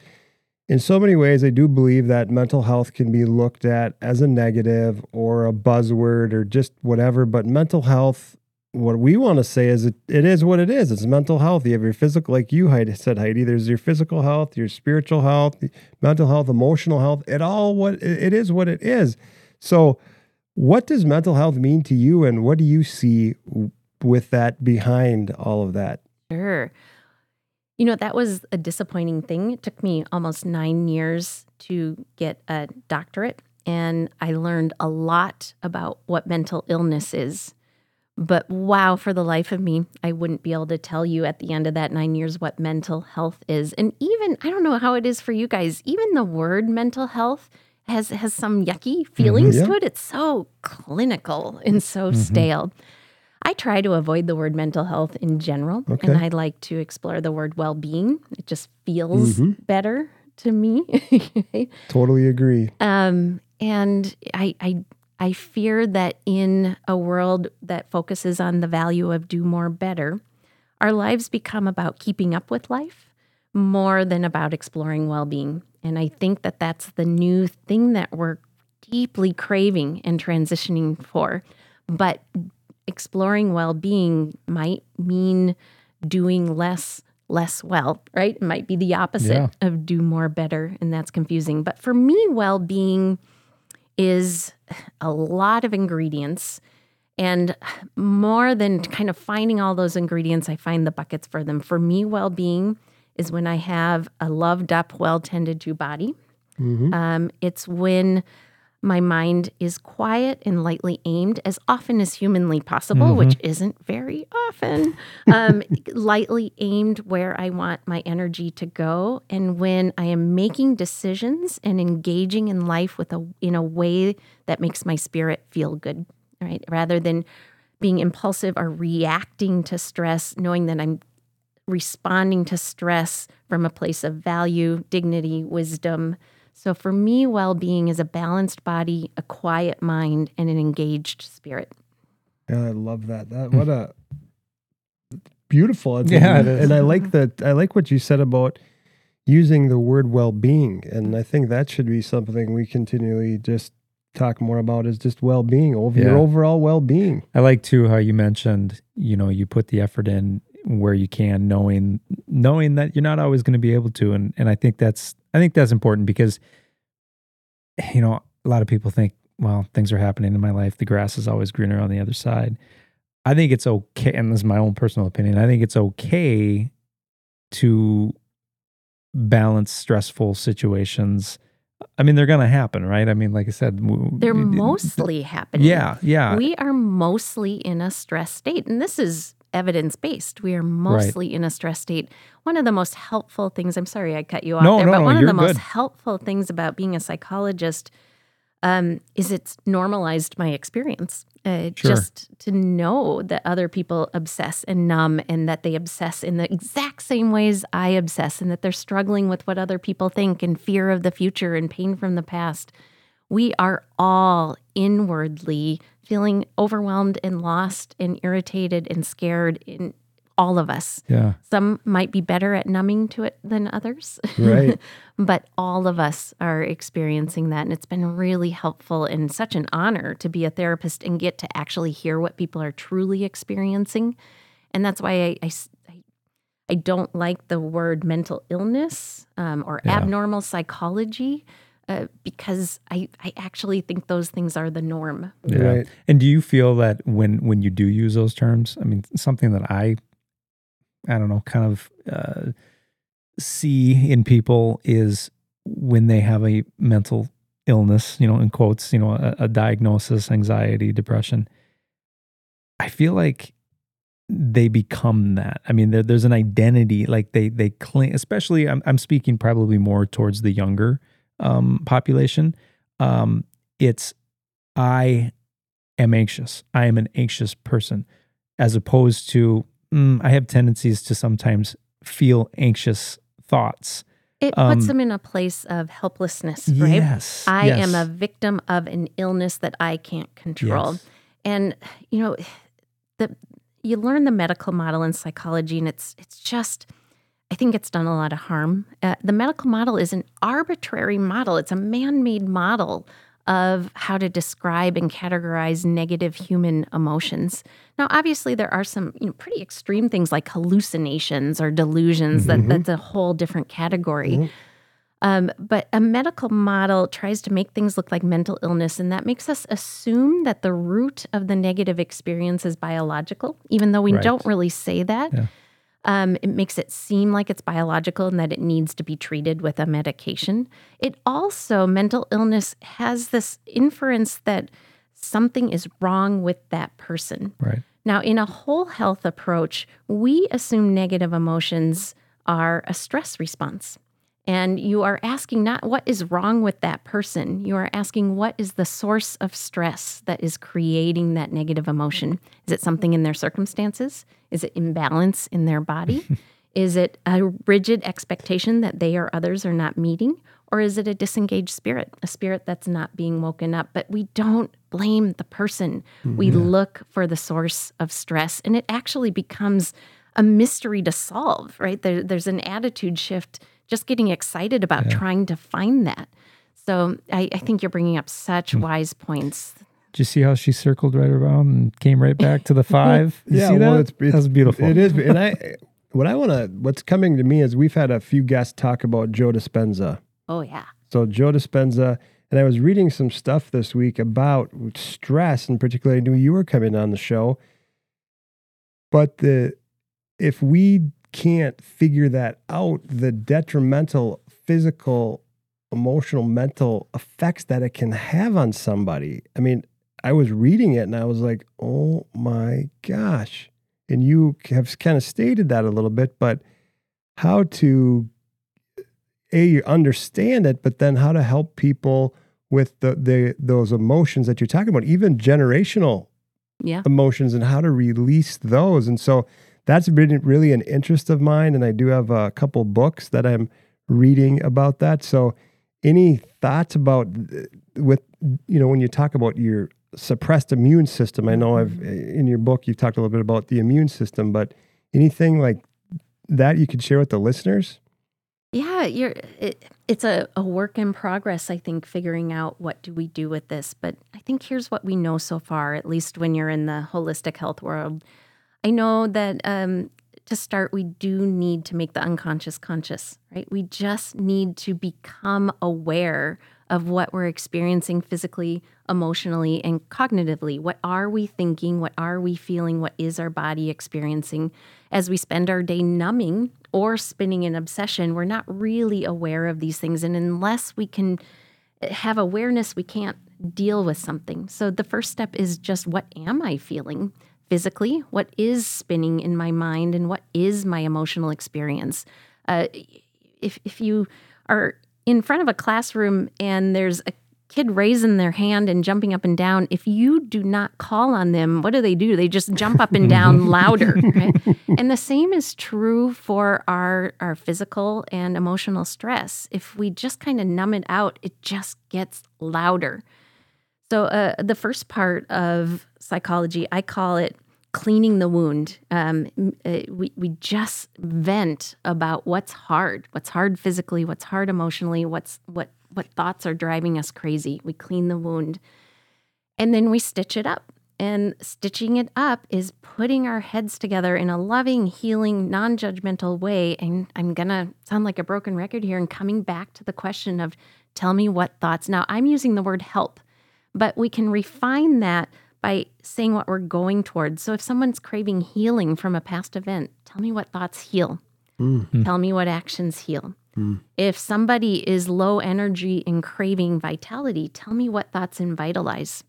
in so many ways, I do believe that mental health can be looked at as a negative or a buzzword or just whatever. But mental health, what we want to say is it, it is what it is. It's mental health. You have your physical, like you said, Heidi, there's your physical health, your spiritual health, mental health, emotional health. It all what it is what it is. So what does mental health mean to you and what do you see with that behind all of that? Sure. You know, that was a disappointing thing. It took me almost nine years to get a doctorate and I learned a lot about what mental illness is. But wow, for the life of me, I wouldn't be able to tell you at the end of that nine years what mental health is. And even, I don't know how it is for you guys, even the word mental health has, has some yucky feelings mm-hmm, yeah. to it. It's so clinical and so mm-hmm. stale. I try to avoid the word mental health in general, okay. and I like to explore the word well-being. It just feels mm-hmm. better to me. Totally agree. Um, and I... I I fear that in a world that focuses on the value of do more better, our lives become about keeping up with life more than about exploring well-being. And I think that that's the new thing that we're deeply craving and transitioning for. But exploring well-being might mean doing less, less well, right? It might be the opposite yeah. of do more better, and that's confusing. But for me, well-being is a lot of ingredients. And more than kind of finding all those ingredients, I find the buckets for them. For me, well-being is when I have a loved-up, well-tended-to body. Mm-hmm. Um, it's when my mind is quiet and lightly aimed as often as humanly possible, mm-hmm. which isn't very often, um, lightly aimed where I want my energy to go. And when I am making decisions and engaging in life with a in a way that makes my spirit feel good, right? Rather than being impulsive or reacting to stress, knowing that I'm responding to stress from a place of value, dignity, wisdom. So for me, well-being is a balanced body, a quiet mind, and an engaged spirit. Yeah, I love that. That what a beautiful. Yeah, it is. And I like that. I like what you said about using the word well-being, and I think that should be something we continually just talk more about, is just well-being, over yeah. your overall well-being. I like too how you mentioned, you know, you put the effort in where you can, knowing knowing that you're not always going to be able to. And and I think that's I think that's important, because, you know, a lot of people think, well, things are happening in my life, the grass is always greener on the other side. I think it's okay, and this is my own personal opinion, I think it's okay to balance stressful situations. I mean, they're going to happen, right? I mean, like I said, they're it, mostly it, happening. Yeah, yeah. We are mostly in a stress state, and this is evidence-based. We are mostly right. in a stress state. One of the most helpful things, I'm sorry I cut you off no, there, no, but one no, of the good. most helpful things about being a psychologist um, is it's normalized my experience. Uh, sure. Just to know that other people obsess and numb, and that they obsess in the exact same ways I obsess, and that they're struggling with what other people think and fear of the future and pain from the past. We are all inwardly feeling overwhelmed and lost and irritated and scared, in all of us. Yeah. Some might be better at numbing to it than others, right? But all of us are experiencing that. And it's been really helpful and such an honor to be a therapist and get to actually hear what people are truly experiencing. And that's why I, I, I don't like the word mental illness um, or yeah. abnormal psychology, uh, because I, I actually think those things are the norm. Yeah. Right. And do you feel that when, when you do use those terms, I mean, something that I I don't know, kind of uh, see in people is when they have a mental illness, you know, in quotes, you know, a, a diagnosis, anxiety, depression. I feel like they become that. I mean, there, there's an identity, like they they claim, especially, I'm, I'm speaking probably more towards the younger um, population. Um, it's, I am anxious. I am an anxious person, as opposed to, Mm, I have tendencies to sometimes feel anxious thoughts. It puts um, them in a place of helplessness, right? Yes, I yes. am a victim of an illness that I can't control. Yes. And, you know, the you learn the medical model in psychology, and it's it's just, I think it's done a lot of harm. Uh, the medical model is an arbitrary model. It's a man-made model of how to describe and categorize negative human emotions. Now, obviously, there are some you know, pretty extreme things like hallucinations or delusions. Mm-hmm. That, that's a whole different category. Mm-hmm. Um, but a medical model tries to make things look like mental illness, and that makes us assume that the root of the negative experience is biological, even though we right. don't really say that. Yeah. Um, it makes it seem like it's biological and that it needs to be treated with a medication. It also, mental illness has this inference that something is wrong with that person. Right. Now, in a whole health approach, we assume negative emotions are a stress response. And you are asking not what is wrong with that person. You are asking what is the source of stress that is creating that negative emotion. Is it something in their circumstances? Is it imbalance in their body? Is it a rigid expectation that they or others are not meeting? Or is it a disengaged spirit, a spirit that's not being woken up? But we don't blame the person. Mm-hmm. We look for the source of stress, and it actually becomes a mystery to solve, right? There, there's an attitude shift, just getting excited about yeah. trying to find that. So I, I think you're bringing up such mm. wise points. Did you see how she circled right around and came right back to the five? You yeah, see well, that? It's, it's, That's beautiful. It is. And I, what I want to, what's coming to me is we've had a few guests talk about Joe Dispenza. Oh, yeah. So Joe Dispenza, And I was reading some stuff this week about stress, and particularly I knew you were coming on the show. But the if we can't figure that out, the detrimental physical, emotional, mental effects that it can have on somebody. I mean, I was reading it and I was like, oh my gosh. And you have kind of stated that a little bit, but how to, A, understand it, but then how to help people with the, the those emotions that you're talking about, even generational yeah. emotions, and how to release those. And so that's been really an interest of mine, and I do have a couple books that I'm reading about that. So any thoughts about, with, you know, when you talk about your suppressed immune system, I know I've in your book, you've talked a little bit about the immune system, but anything like that you could share with the listeners? Yeah, you're, it, it's a, a work in progress, I think, figuring out what do we do with this. But I think here's what we know so far, at least when you're in the holistic health world. I know that um, to start, we do need to make the unconscious conscious, right? We just need to become aware of what we're experiencing physically, emotionally, and cognitively. What are we thinking? What are we feeling? What is our body experiencing? As we spend our day numbing or spinning in obsession, we're not really aware of these things. And unless we can have awareness, we can't deal with something. So the first step is just, what am I feeling physically? What is spinning in my mind? And what is my emotional experience? Uh, if if you are in front of a classroom and there's a kid raising their hand and jumping up and down, if you do not call on them, what do they do? They just jump up and down louder, right? And the same is true for our, our physical and emotional stress. If we just kind of numb it out, it just gets louder. So uh, the first part of psychology, I call it cleaning the wound. Um, we, we just vent about what's hard, what's hard physically, what's hard emotionally, what's what what thoughts are driving us crazy. We clean the wound. And then we stitch it up. And stitching it up is putting our heads together in a loving, healing, non-judgmental way. And I'm going to sound like a broken record here, and coming back to the question of, tell me what thoughts. Now, I'm using the word help, but we can refine that by saying what we're going towards. So if someone's craving healing from a past event, tell me what thoughts heal. Mm-hmm. Tell me what actions heal. Mm. If somebody is low energy and craving vitality, tell me what thoughts invitalize.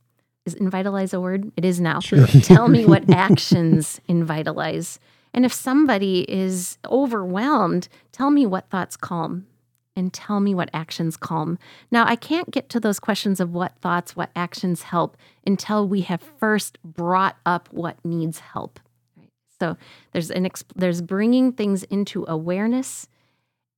Is invitalize a word? It is now. Sure. Tell me what actions invitalize. And if somebody is overwhelmed, tell me what thoughts calm. And tell me what actions calm. Now, I can't get to those questions of what thoughts, what actions help until we have first brought up what needs help. Right? So there's an exp- there's bringing things into awareness,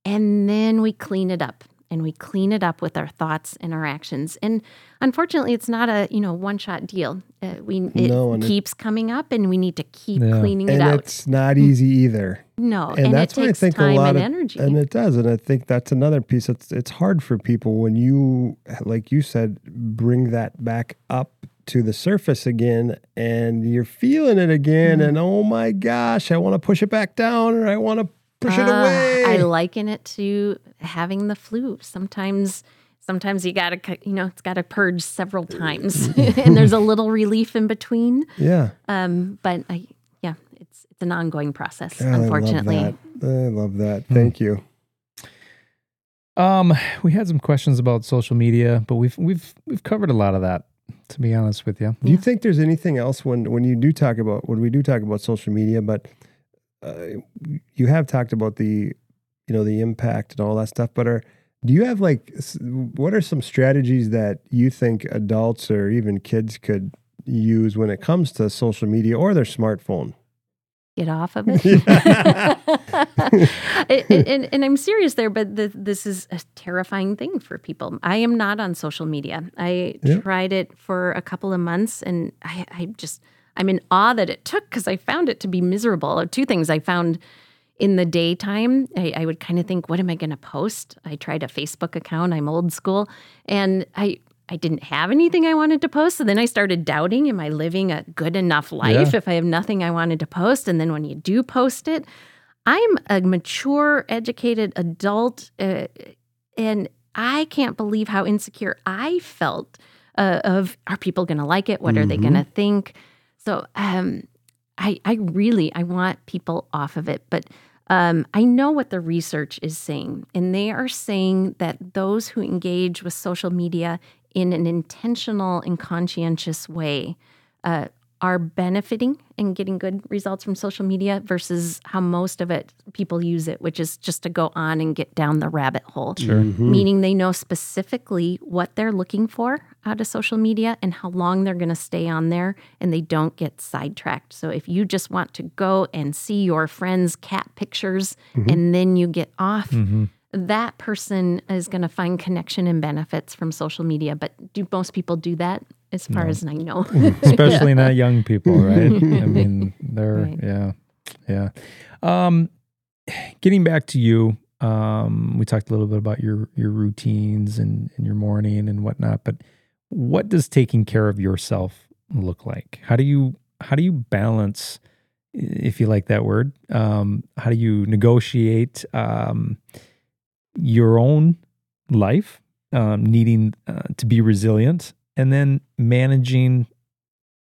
and then we clean it up, and we clean it up with our thoughts and our actions. And unfortunately, it's not a you know one-shot deal. Uh, we it no, keeps it, coming up, and we need to keep yeah. cleaning it and out. And it's not easy either. No, and, and that's it takes I think time a lot and of, energy. And it does, and I think that's another piece. It's, it's hard for people when you, like you said, bring that back up to the surface again, and you're feeling it again, mm-hmm. and oh my gosh, I want to push it back down, or I want to push uh, it away. I liken it to having the flu. Sometimes... Sometimes you got to, you know, it's got to purge several times, and there's a little relief in between. Yeah. Um. But I, yeah, it's it's an ongoing process. God, unfortunately. I love that. I love that. Mm. Thank you. Um, we had some questions about social media, but we've we've we've covered a lot of that. To be honest with you, do yeah. you think there's anything else when when you do talk about when we do talk about social media? But uh, you have talked about the, you know, the impact and all that stuff. But are Do you have like, what are some strategies that you think adults or even kids could use when it comes to social media or their smartphone? Get off of it. and, and, and I'm serious there, but the, this is a terrifying thing for people. I am not on social media. I yeah. tried it for a couple of months, and I, I just, I'm in awe that it took, because I found it to be miserable. Two things I found. In the daytime, I, I would kind of think, what am I going to post? I tried a Facebook account. I'm old school. And I, I didn't have anything I wanted to post. So then I started doubting, am I living a good enough life yeah. if I have nothing I wanted to post? And then when you do post it, I'm a mature, educated adult, uh, and I can't believe how insecure I felt uh, of, are people going to like it? What mm-hmm. are they going to think? So um, I, I really, I want people off of it. But um, I know what the research is saying, and they are saying that those who engage with social media in an intentional and conscientious way uh, are benefiting and getting good results from social media versus how most of it people use it, which is just to go on and get down the rabbit hole. Sure. Mm-hmm. Meaning they know specifically what they're looking for out of social media and how long they're going to stay on there, and they don't get sidetracked. So if you just want to go and see your friend's cat pictures mm-hmm. and then you get off, mm-hmm. that person is going to find connection and benefits from social media. But do most people do that? As far no. as I know. Especially yeah. not young people, right? I mean, they're, right. yeah, yeah. Um, getting back to you, um, we talked a little bit about your your routines and, and your morning and whatnot, but what does taking care of yourself look like? How do you, how do you balance, if you like that word, um, how do you negotiate um, your own life, um, needing uh, to be resilient, and then managing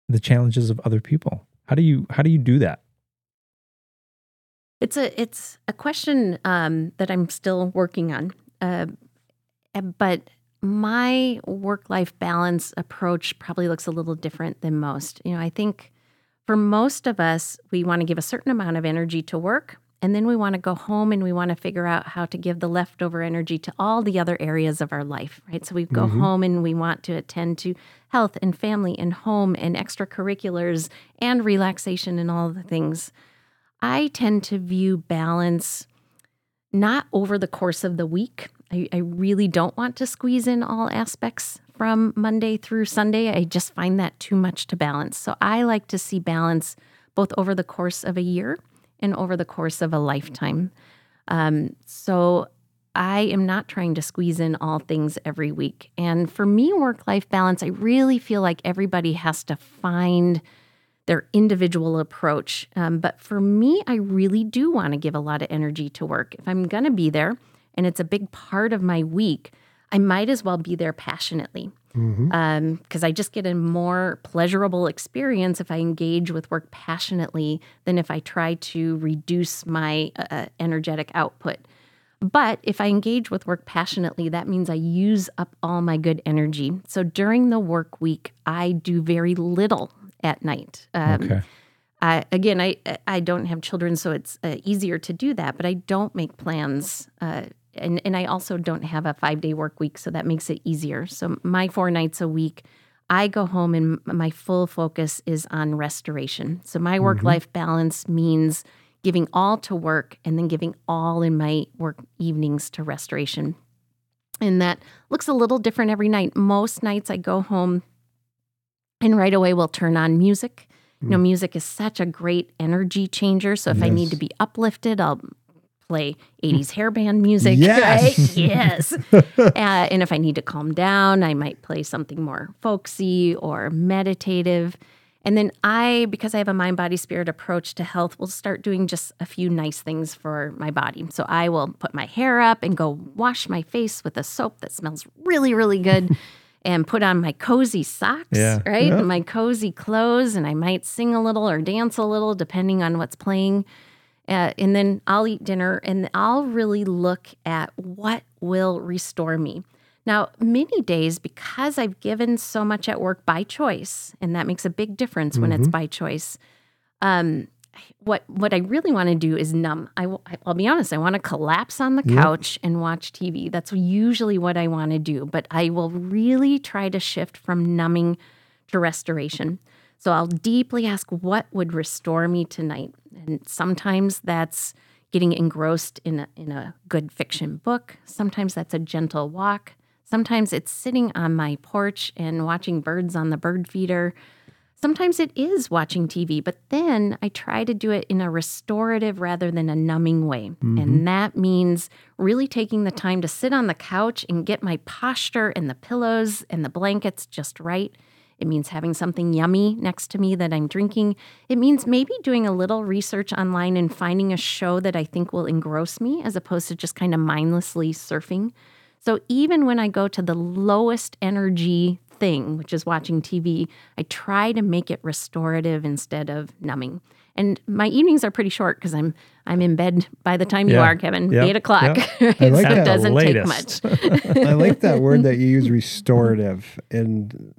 the challenges of other people? How do you how do you do that? It's a it's a question um, that I'm still working on. Uh, but my work-life balance approach probably looks a little different than most. You know, I think for most of us, we want to give a certain amount of energy to work, and then we want to go home and we want to figure out how to give the leftover energy to all the other areas of our life, right? So we go mm-hmm. home and we want to attend to health and family and home and extracurriculars and relaxation and all the things. I tend to view balance not over the course of the week. I, I really don't want to squeeze in all aspects from Monday through Sunday. I just find that too much to balance. So I like to see balance both over the course of a year and over the course of a lifetime. Um, so I am not trying to squeeze in all things every week. And for me, work-life balance, I really feel like everybody has to find their individual approach. Um, but for me, I really do want to give a lot of energy to work. If I'm going to be there and it's a big part of my week, I might as well be there passionately. Mm-hmm. Um, because I just get a more pleasurable experience if I engage with work passionately than if I try to reduce my uh, energetic output. But if I engage with work passionately, that means I use up all my good energy. So during the work week, I do very little at night. Um, okay. I, again, I I don't have children, so it's uh, easier to do that, but I don't make plans uh And and I also don't have a five-day work week, so that makes it easier. So my four nights a week, I go home and my full focus is on restoration. So my work-life mm-hmm. balance means giving all to work and then giving all in my work evenings to restoration. And that looks a little different every night. Most nights I go home and right away we'll turn on music. Mm. You know, music is such a great energy changer, so if yes. I need to be uplifted, I'll play eighties hairband music, yes. right? Yes. uh, and if I need to calm down, I might play something more folksy or meditative. And then I, because I have a mind, body, spirit approach to health, will start doing just a few nice things for my body. So I will put my hair up and go wash my face with a soap that smells really, really good and put on my cozy socks, yeah. right? Yep. And my cozy clothes, and I might sing a little or dance a little depending on what's playing. Uh, and then I'll eat dinner, and I'll really look at what will restore me. Now, many days, because I've given so much at work by choice, and that makes a big difference mm-hmm. when it's by choice, um, what what I really want to do is numb. I w- I'll be honest, I want to collapse on the couch yep. and watch T V. That's usually what I want to do, but I will really try to shift from numbing to restoration. So I'll deeply ask what would restore me tonight. And sometimes that's getting engrossed in a, in a good fiction book. Sometimes that's a gentle walk. Sometimes it's sitting on my porch and watching birds on the bird feeder. Sometimes it is watching T V, but then I try to do it in a restorative rather than a numbing way. Mm-hmm. And that means really taking the time to sit on the couch and get my posture and the pillows and the blankets just right. It means having something yummy next to me that I'm drinking. It means maybe doing a little research online and finding a show that I think will engross me as opposed to just kind of mindlessly surfing. So even when I go to the lowest energy thing, which is watching T V, I try to make it restorative instead of numbing. And my evenings are pretty short because I'm I'm in bed by the time yeah. you are, Kevin, yep. eight o'clock. Yep. I like so that. It doesn't latest. Take much. I like that word that you use, restorative. And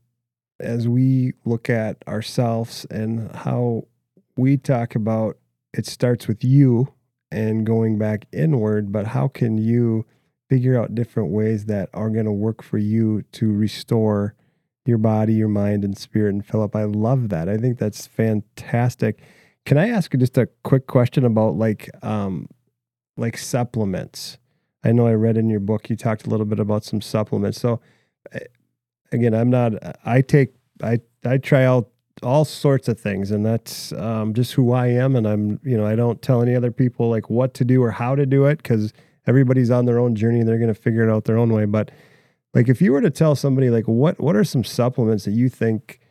as we look at ourselves and how we talk about, it starts with you and going back inward, but how can you figure out different ways that are going to work for you to restore your body, your mind, and spirit? And Philip, I love that. I think that's fantastic. Can I ask just a quick question about like um, like supplements? I know I read in your book, you talked a little bit about some supplements. So again, I'm not, I take, I, I try out all sorts of things, and that's um, just who I am. And I'm, you know, I don't tell any other people like what to do or how to do it because everybody's on their own journey and they're going to figure it out their own way. But like, if you were to tell somebody like, what, what are some supplements that you think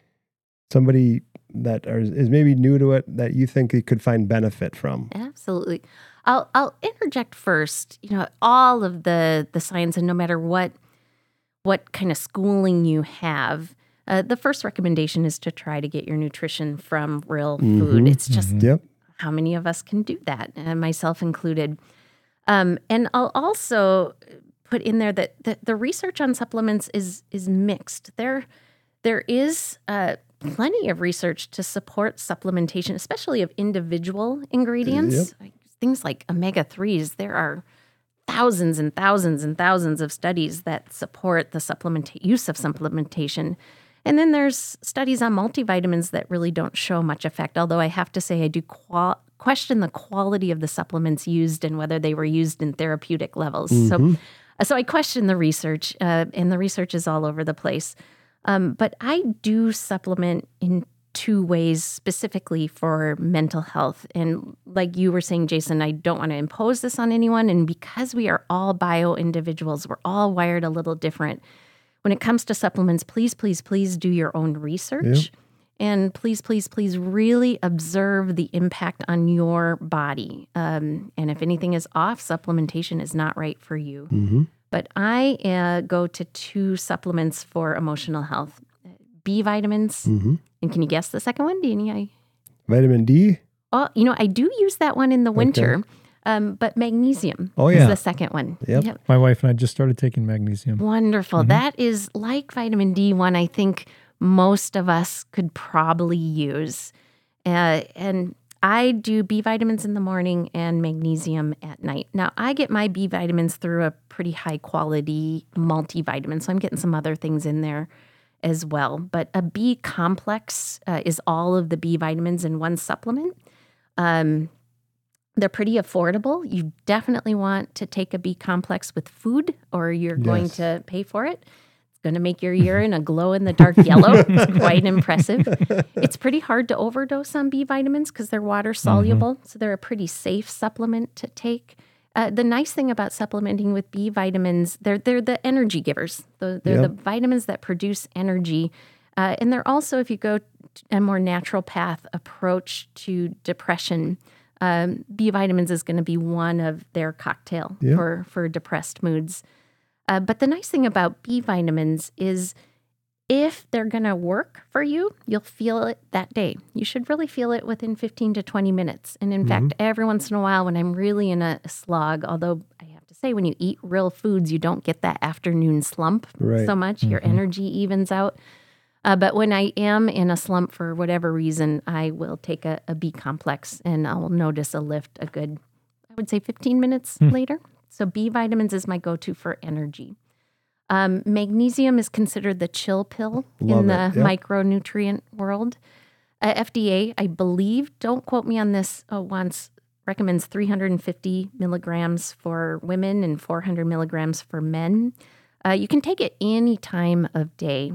somebody that are, is maybe new to it that you think you could find benefit from? Absolutely. I'll I'll interject first. You know, all of the the science, and no matter what what kind of schooling you have, uh, the first recommendation is to try to get your nutrition from real mm-hmm. food. It's just mm-hmm. yep. how many of us can do that, uh, myself included. Um, and I'll also put in there that the, the research on supplements is is mixed. There there is uh plenty of research to support supplementation, especially of individual ingredients, yep. things like omega threes. There are thousands and thousands and thousands of studies that support the supplement use of supplementation. And then there's studies on multivitamins that really don't show much effect, although I have to say I do qual- question the quality of the supplements used and whether they were used in therapeutic levels. Mm-hmm. So so I question the research, uh, and the research is all over the place. Um, but I do supplement in two ways specifically for mental health. And like you were saying, Jason, I don't want to impose this on anyone. And because we are all bio individuals, we're all wired a little different. When it comes to supplements, please, please, please do your own research. Yeah. And please, please, please really observe the impact on your body. Um, and if anything is off, supplementation is not right for you. Mm-hmm. But I uh, go to two supplements for emotional health, B vitamins. Mm-hmm. And can you guess the second one, Danny? Vitamin D? Oh, you know, I do use that one in the winter, okay. um, but magnesium oh, yeah. is the second one. Yep. Yep. My wife and I just started taking magnesium. Wonderful. Mm-hmm. That is like vitamin D, one I think most of us could probably use. Uh, and I do B vitamins in the morning and magnesium at night. Now, I get my B vitamins through a pretty high-quality multivitamin, so I'm getting some other things in there as well. But a B complex uh, is all of the B vitamins in one supplement. Um, they're pretty affordable. You definitely want to take a B complex with food, or you're yes. going to pay for it. Going to make your urine a glow-in-the-dark yellow. It's quite impressive. It's pretty hard to overdose on B vitamins because they're water-soluble, mm-hmm. so they're a pretty safe supplement to take. Uh, the nice thing about supplementing with B vitamins, they're they're the energy givers. The, they're yep. the vitamins that produce energy. Uh, and they're also, if you go a more naturopath approach to depression, um, B vitamins is going to be one of their cocktail yep. for, for depressed moods. Uh, but the nice thing about B vitamins is if they're going to work for you, you'll feel it that day. You should really feel it within fifteen to twenty minutes. And in mm-hmm. fact, every once in a while when I'm really in a slog, although I have to say when you eat real foods, you don't get that afternoon slump right. so much. Mm-hmm. Your energy evens out. Uh, but when I am in a slump for whatever reason, I will take a, a B complex and I'll notice a lift a good, I would say fifteen minutes mm. later. So B vitamins is my go-to for energy. Um, magnesium is considered the chill pill Love in the yep. micronutrient world. Uh, F D A, I believe, don't quote me on this, uh, once recommends three hundred fifty milligrams for women and four hundred milligrams for men. Uh, you can take it any time of day.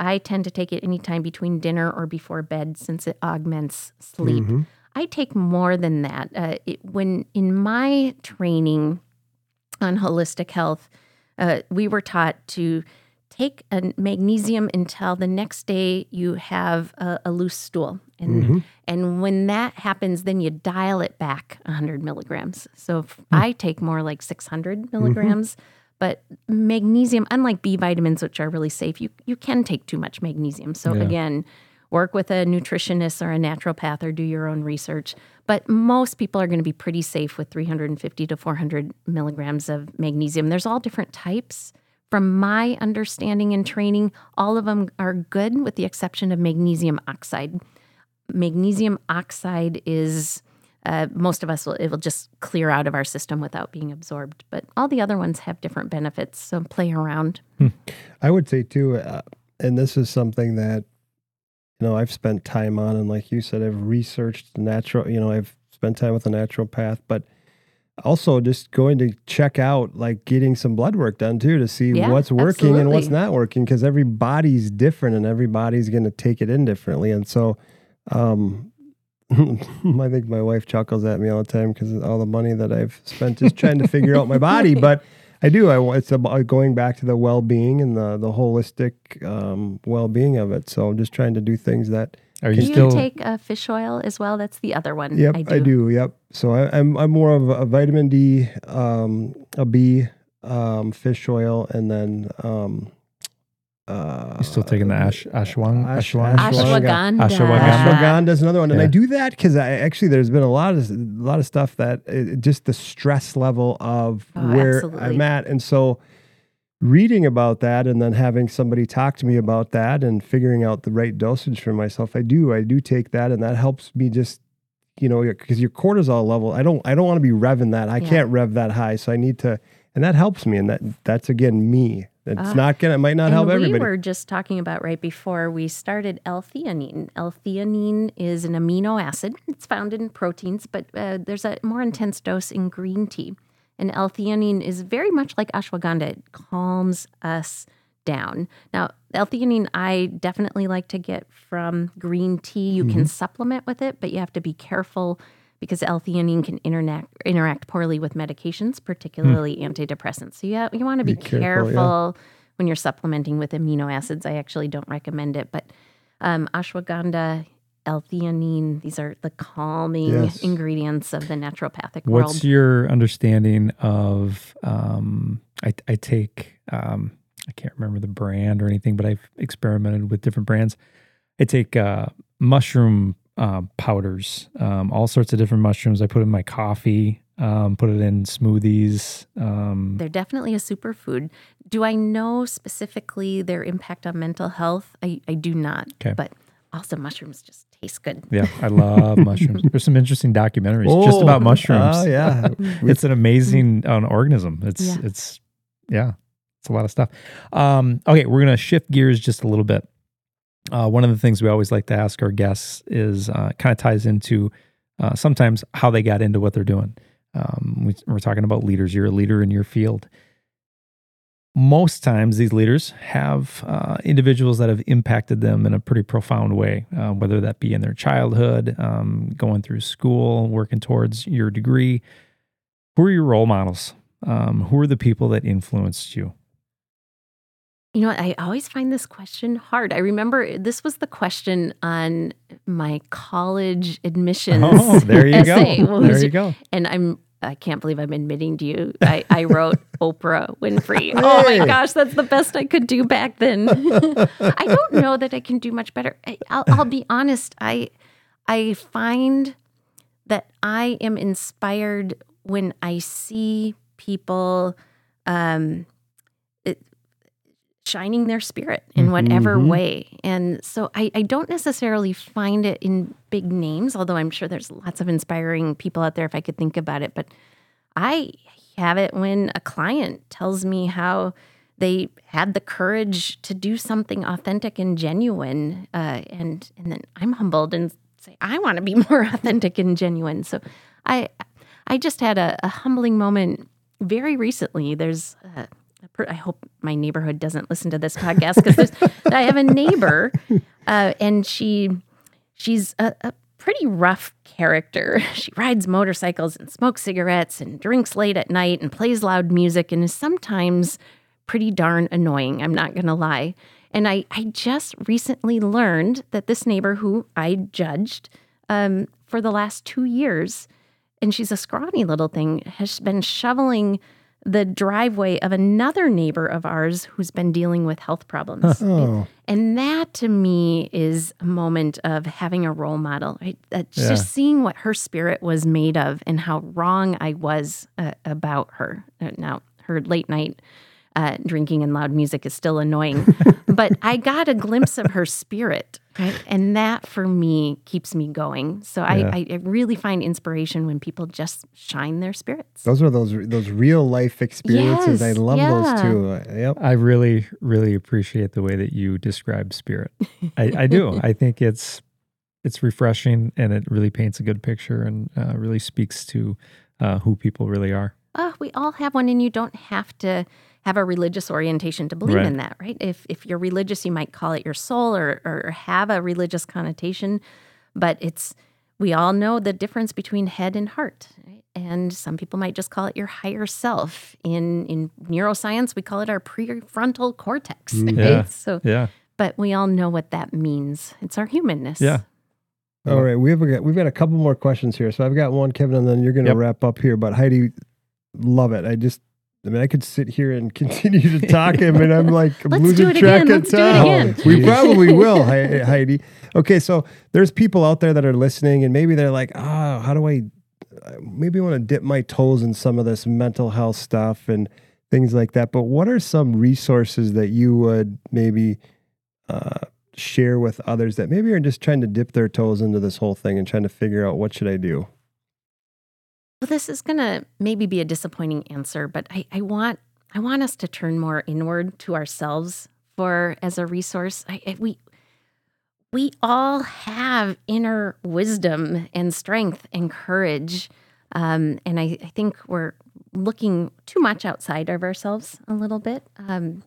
I tend to take it any time between dinner or before bed since it augments sleep. Mm-hmm. I take more than that. Uh, it, when in my training on holistic health, uh, we were taught to take a magnesium until the next day you have a, a loose stool. And mm-hmm. and when that happens, then you dial it back one hundred milligrams. So if mm-hmm. I take more like six hundred milligrams, mm-hmm. But magnesium, unlike B vitamins, which are really safe, you, you can take too much magnesium. So yeah. again, work with a nutritionist or a naturopath or do your own research. But most people are going to be pretty safe with three hundred fifty to four hundred milligrams of magnesium. There's all different types. From my understanding and training, all of them are good with the exception of magnesium oxide. Magnesium oxide is, uh, most of us, will, it will just clear out of our system without being absorbed. But all the other ones have different benefits, so play around. Hmm. I would say, too, uh, and this is something that, you know, I've spent time on, and like you said, I've researched natural, you know, I've spent time with a naturopath, but also just going to check out, like getting some blood work done too, to see yeah, what's working absolutely. and what's not working, because every body's different and everybody's going to take it in differently. And so um, I think my wife chuckles at me all the time because all the money that I've spent just trying to figure out my body. But I do. I, it's about going back to the well-being and the, the holistic um, well-being of it. So I'm just trying to do things that... Are you do still... you take uh, fish oil as well? That's the other one. Yep, I do. I do yep. So I, I'm I'm more of a vitamin D, um, a B, um, fish oil, and then. Um, uh, You're still taking the ash, ashwang, ash, ashwang, ashwagandha. Ashwagandha. Ashwagandha is another one, and yeah. I do that because I actually there's been a lot of a lot of stuff that it, just the stress level of oh, where absolutely. I'm at, and so. Reading about that and then having somebody talk to me about that and figuring out the right dosage for myself, I do, I do take that, and that helps me just, you know, because your cortisol level, I don't, I don't want to be revving that. I yeah. can't rev that high, so I need to, and that helps me, and that, that's again me. It's uh, not gonna, it might not help we everybody. We were just talking about right before we started L-theanine. L-theanine is an amino acid. It's found in proteins, but uh, there's a more intense dose in green tea. And L-theanine is very much like ashwagandha. It calms us down. Now, L-theanine, I definitely like to get from green tea. You mm-hmm. can supplement with it, but you have to be careful because L-theanine can interact interact poorly with medications, particularly mm. antidepressants. So you, ha- you want to be, be careful, careful yeah. when you're supplementing with amino acids. I actually don't recommend it, but um, ashwagandha, L-theanine, these are the calming yes. ingredients of the naturopathic What's world. What's your understanding of, um, I, I take, um, I can't remember the brand or anything, but I've experimented with different brands. I take uh, mushroom uh, powders, um, all sorts of different mushrooms. I put in my coffee, um, put it in smoothies. Um, They're definitely a superfood. Do I know specifically their impact on mental health? I, I do not, okay. but... Also, mushrooms just taste good. Yeah, I love mushrooms. There's some interesting documentaries oh, just about mushrooms. Oh, uh, yeah. It's an amazing uh, organism. It's, yeah. it's, yeah, it's a lot of stuff. Um, okay, we're going to shift gears just a little bit. Uh, one of the things we always like to ask our guests is uh, kind of ties into uh, sometimes how they got into what they're doing. Um, we, we're talking about leaders. You're a leader in your field. Most times these leaders have uh, individuals that have impacted them in a pretty profound way, uh, whether that be in their childhood, um, going through school, working towards your degree. Who are your role models? Um, who are the people that influenced you? You know, I always find this question hard. I remember this was the question on my college admissions oh, there you essay. Go. Well, there you go. And I'm I can't believe I'm admitting to you. I, I wrote Oprah Winfrey. Oh my gosh, that's the best I could do back then. I don't know that I can do much better. I, I'll, I'll be honest. I I find that I am inspired when I see people um, it, shining their spirit in whatever mm-hmm. way. And so I, I don't necessarily find it in big names, although I'm sure there's lots of inspiring people out there if I could think about it. But I have it when a client tells me how they had the courage to do something authentic and genuine. Uh, and, and then I'm humbled and say, I want to be more authentic and genuine. So I I just had a, a humbling moment very recently. There's... Uh, I hope my neighborhood doesn't listen to this podcast because I have a neighbor, uh, and she she's a, a pretty rough character. She rides motorcycles and smokes cigarettes and drinks late at night and plays loud music and is sometimes pretty darn annoying. I'm not going to lie. And I, I just recently learned that this neighbor who I judged um, for the last two years, and she's a scrawny little thing, has been shoveling the driveway of another neighbor of ours who's been dealing with health problems. Oh. And that to me is a moment of having a role model, right? Uh, yeah. Just seeing what her spirit was made of and how wrong I was uh, about her. Now, her late night uh, drinking and loud music is still annoying, but I got a glimpse of her spirit, right? And that for me keeps me going. So yeah. I, I really find inspiration when people just shine their spirits. Those are those those real life experiences. Yes, I love yeah. those too. Yep. I really, really appreciate the way that you describe spirit. I, I do. I think it's it's refreshing and it really paints a good picture and uh, really speaks to uh, who people really are. Oh, we all have one, and you don't have to have a religious orientation to believe right. in that, right? If if you're religious, you might call it your soul or or have a religious connotation, but it's we all know the difference between head and heart, right? And some people might just call it your higher self. In in neuroscience, we call it our prefrontal cortex, mm. right? Yeah. So, yeah. But we all know what that means. It's our humanness. Yeah. All right, we've got we've got a couple more questions here. So I've got one, Kevin, and then you're going to yep. wrap up here. But Heidi, love it. I just, I mean, I could sit here and continue to talk. I mean, I'm like I'm losing track again. of time. Oh, we probably will, Heidi. Okay, so there's people out there that are listening, and maybe they're like, oh, how do I, maybe I want to dip my toes in some of this mental health stuff and things like that. But what are some resources that you would maybe uh, share with others that maybe are just trying to dip their toes into this whole thing and trying to figure out what should I do? Well, this is going to maybe be a disappointing answer, but I, I want I want us to turn more inward to ourselves for as a resource. I, I, we we all have inner wisdom and strength and courage, um, and I, I think we're looking too much outside of ourselves a little bit. Um,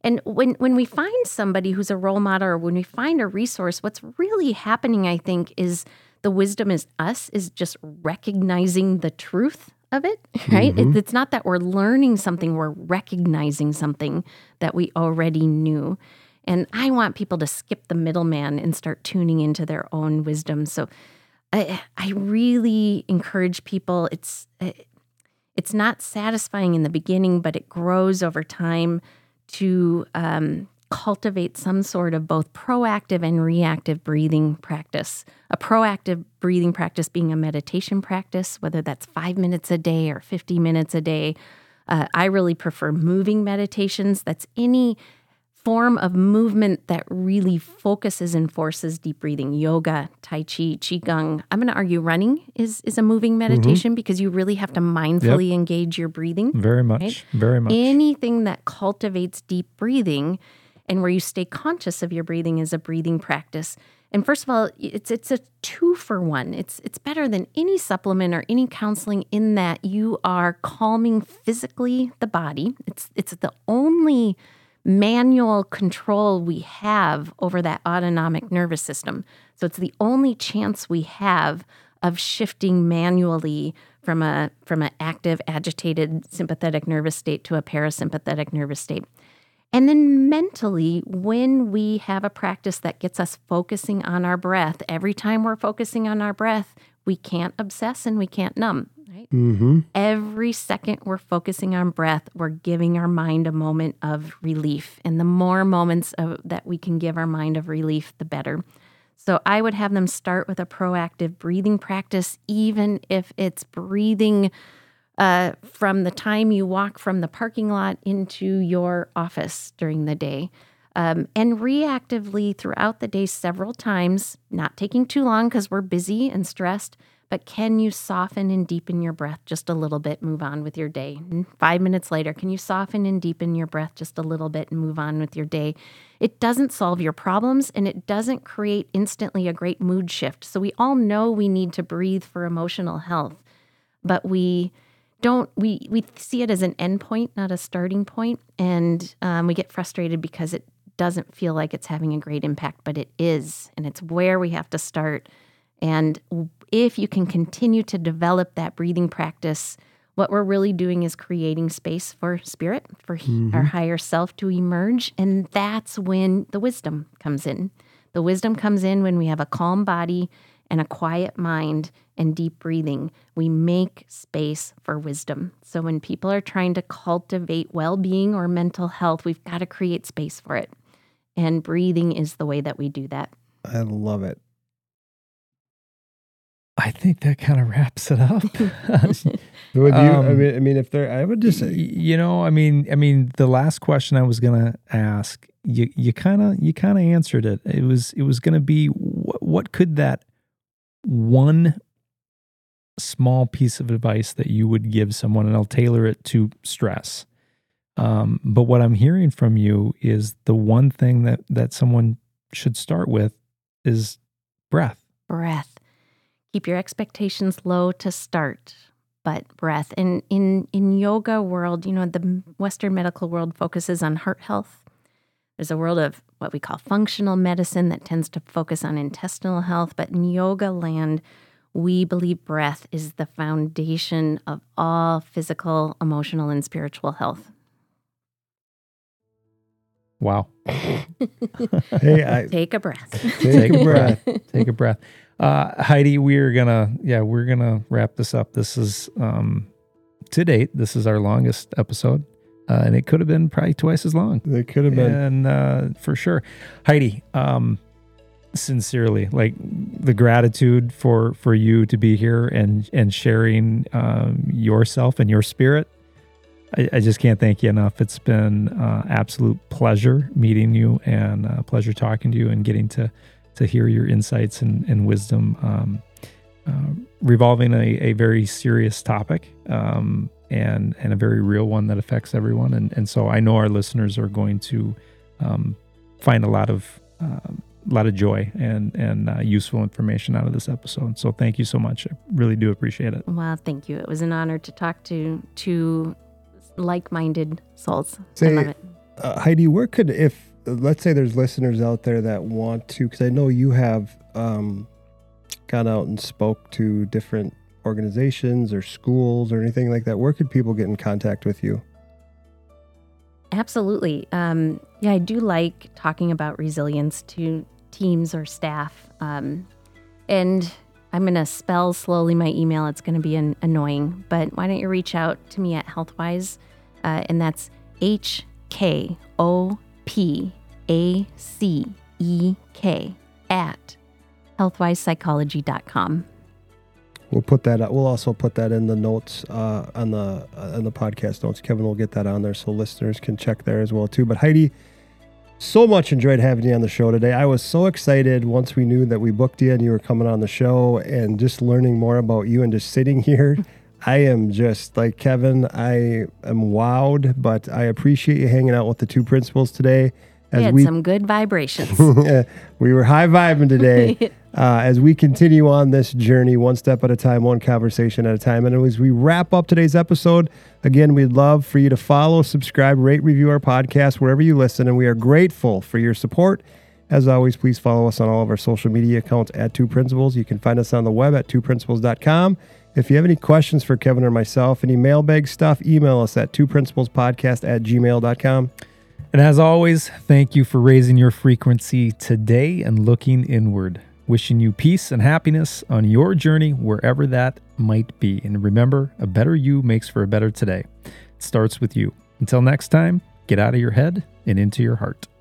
and when when we find somebody who's a role model, or when we find a resource, what's really happening, I think, is the wisdom is us is just recognizing the truth of it, right? Mm-hmm. It, it's not that we're learning something, we're recognizing something that we already knew. And I want people to skip the middleman and start tuning into their own wisdom. So I, I really encourage people. It's it's not satisfying in the beginning, but it grows over time to um, cultivate some sort of both proactive and reactive breathing practice. A proactive breathing practice being a meditation practice, whether that's five minutes a day or fifty minutes a day. Uh, I really prefer moving meditations. That's any form of movement that really focuses and forces deep breathing. Yoga, Tai Chi, Qigong. I'm going to argue running is is a moving meditation mm-hmm. because you really have to mindfully yep. engage your breathing. Very much, right? very much. Anything that cultivates deep breathing and where you stay conscious of your breathing is a breathing practice. And first of all, it's it's a two for one. It's it's better than any supplement or any counseling in that you are calming physically the body. It's it's the only manual control we have over that autonomic nervous system. So it's the only chance we have of shifting manually from a from an active, agitated sympathetic nervous state to a parasympathetic nervous state. And then mentally, when we have a practice that gets us focusing on our breath, every time we're focusing on our breath, we can't obsess and we can't numb, right? Mm-hmm. Every second we're focusing on breath, we're giving our mind a moment of relief. And the more moments of, that we can give our mind of relief, the better. So I would have them start with a proactive breathing practice, even if it's breathing Uh, from the time you walk from the parking lot into your office during the day. Um, and reactively throughout the day several times, not taking too long because we're busy and stressed, but can you soften and deepen your breath just a little bit, move on with your day? And five minutes later, can you soften and deepen your breath just a little bit and move on with your day? It doesn't solve your problems, and it doesn't create instantly a great mood shift. So we all know we need to breathe for emotional health, but we... Don't we, we see it as an end point, not a starting point, and um, we get frustrated because it doesn't feel like it's having a great impact, but it is, and it's where we have to start. And if you can continue to develop that breathing practice, what we're really doing is creating space for spirit, for mm-hmm. our higher self to emerge, and that's when the wisdom comes in. The wisdom comes in when we have a calm body and a quiet mind and deep breathing, we make space for wisdom. So when people are trying to cultivate well-being or mental health, we've got to create space for it. And breathing is the way that we do that. I love it. I think that kind of wraps it up. Would you, um, I mean, I mean, if there, I would just say, you know, I mean, I mean, the last question I was gonna ask, you, you kind of, you kind of answered it. It was, it was gonna be, what, what could that one small piece of advice that you would give someone, and I'll tailor it to stress. Um, but what I'm hearing from you is the one thing that that someone should start with is breath. Breath. Keep your expectations low to start, but breath. And in, in yoga world, you know, the Western medical world focuses on heart health. There's a world of what we call functional medicine that tends to focus on intestinal health. But in yoga land, we believe breath is the foundation of all physical, emotional, and spiritual health. Wow. Hey, I, take a breath. Take a breath. Take a breath. Uh, Heidi, we're gonna, yeah, we're gonna wrap this up. This is, um, to date, this is our longest episode, uh, and it could have been probably twice as long. It could have been. And, uh, for sure. Heidi, um, sincerely, like the gratitude for, for you to be here and, and sharing, um, yourself and your spirit. I, I just can't thank you enough. It's been, uh, absolute pleasure meeting you and uh, pleasure talking to you and getting to, to hear your insights and, and wisdom um, uh, revolving a, a very serious topic um, and and a very real one that affects everyone. And, and so I know our listeners are going to um, find a lot of uh, lot of joy and, and uh, useful information out of this episode. So thank you so much. I really do appreciate it. Well, thank you. It was an honor to talk to two like-minded souls. Say, I love it. Uh, Heidi, where could, if, let's say there's listeners out there that want to, because I know you have um, gone out and spoke to different organizations or schools or anything like that. Where could people get in contact with you? Absolutely. Um, yeah, I do like talking about resilience to teams or staff. Um, and I'm going to spell slowly my email. It's going to be an- annoying, but why don't you reach out to me at HealthWise, uh, and that's H K O P A C E K at healthwise psychology dot com. We'll put that out. We'll also put that in the notes uh, on the uh, on the podcast notes. Kevin will get that on there so listeners can check there as well too. But Heidi, so much enjoyed having you on the show today. I was so excited once we knew that we booked you and you were coming on the show, and just learning more about you and just sitting here. I am just like Kevin, I am wowed, but I appreciate you hanging out with the two principals today. As we had we, some good vibrations. We were high vibing today uh, as we continue on this journey, one step at a time, one conversation at a time. And as we wrap up today's episode, again, we'd love for you to follow, subscribe, rate, review our podcast wherever you listen. And we are grateful for your support. As always, please follow us on all of our social media accounts at Two Principles. You can find us on the web at two principles dot com. If you have any questions for Kevin or myself, any mailbag stuff, email us at two principles podcast at gmail dot com. And as always, thank you for raising your frequency today and looking inward. Wishing you peace and happiness on your journey, wherever that might be. And remember, a better you makes for a better today. It starts with you. Until next time, get out of your head and into your heart.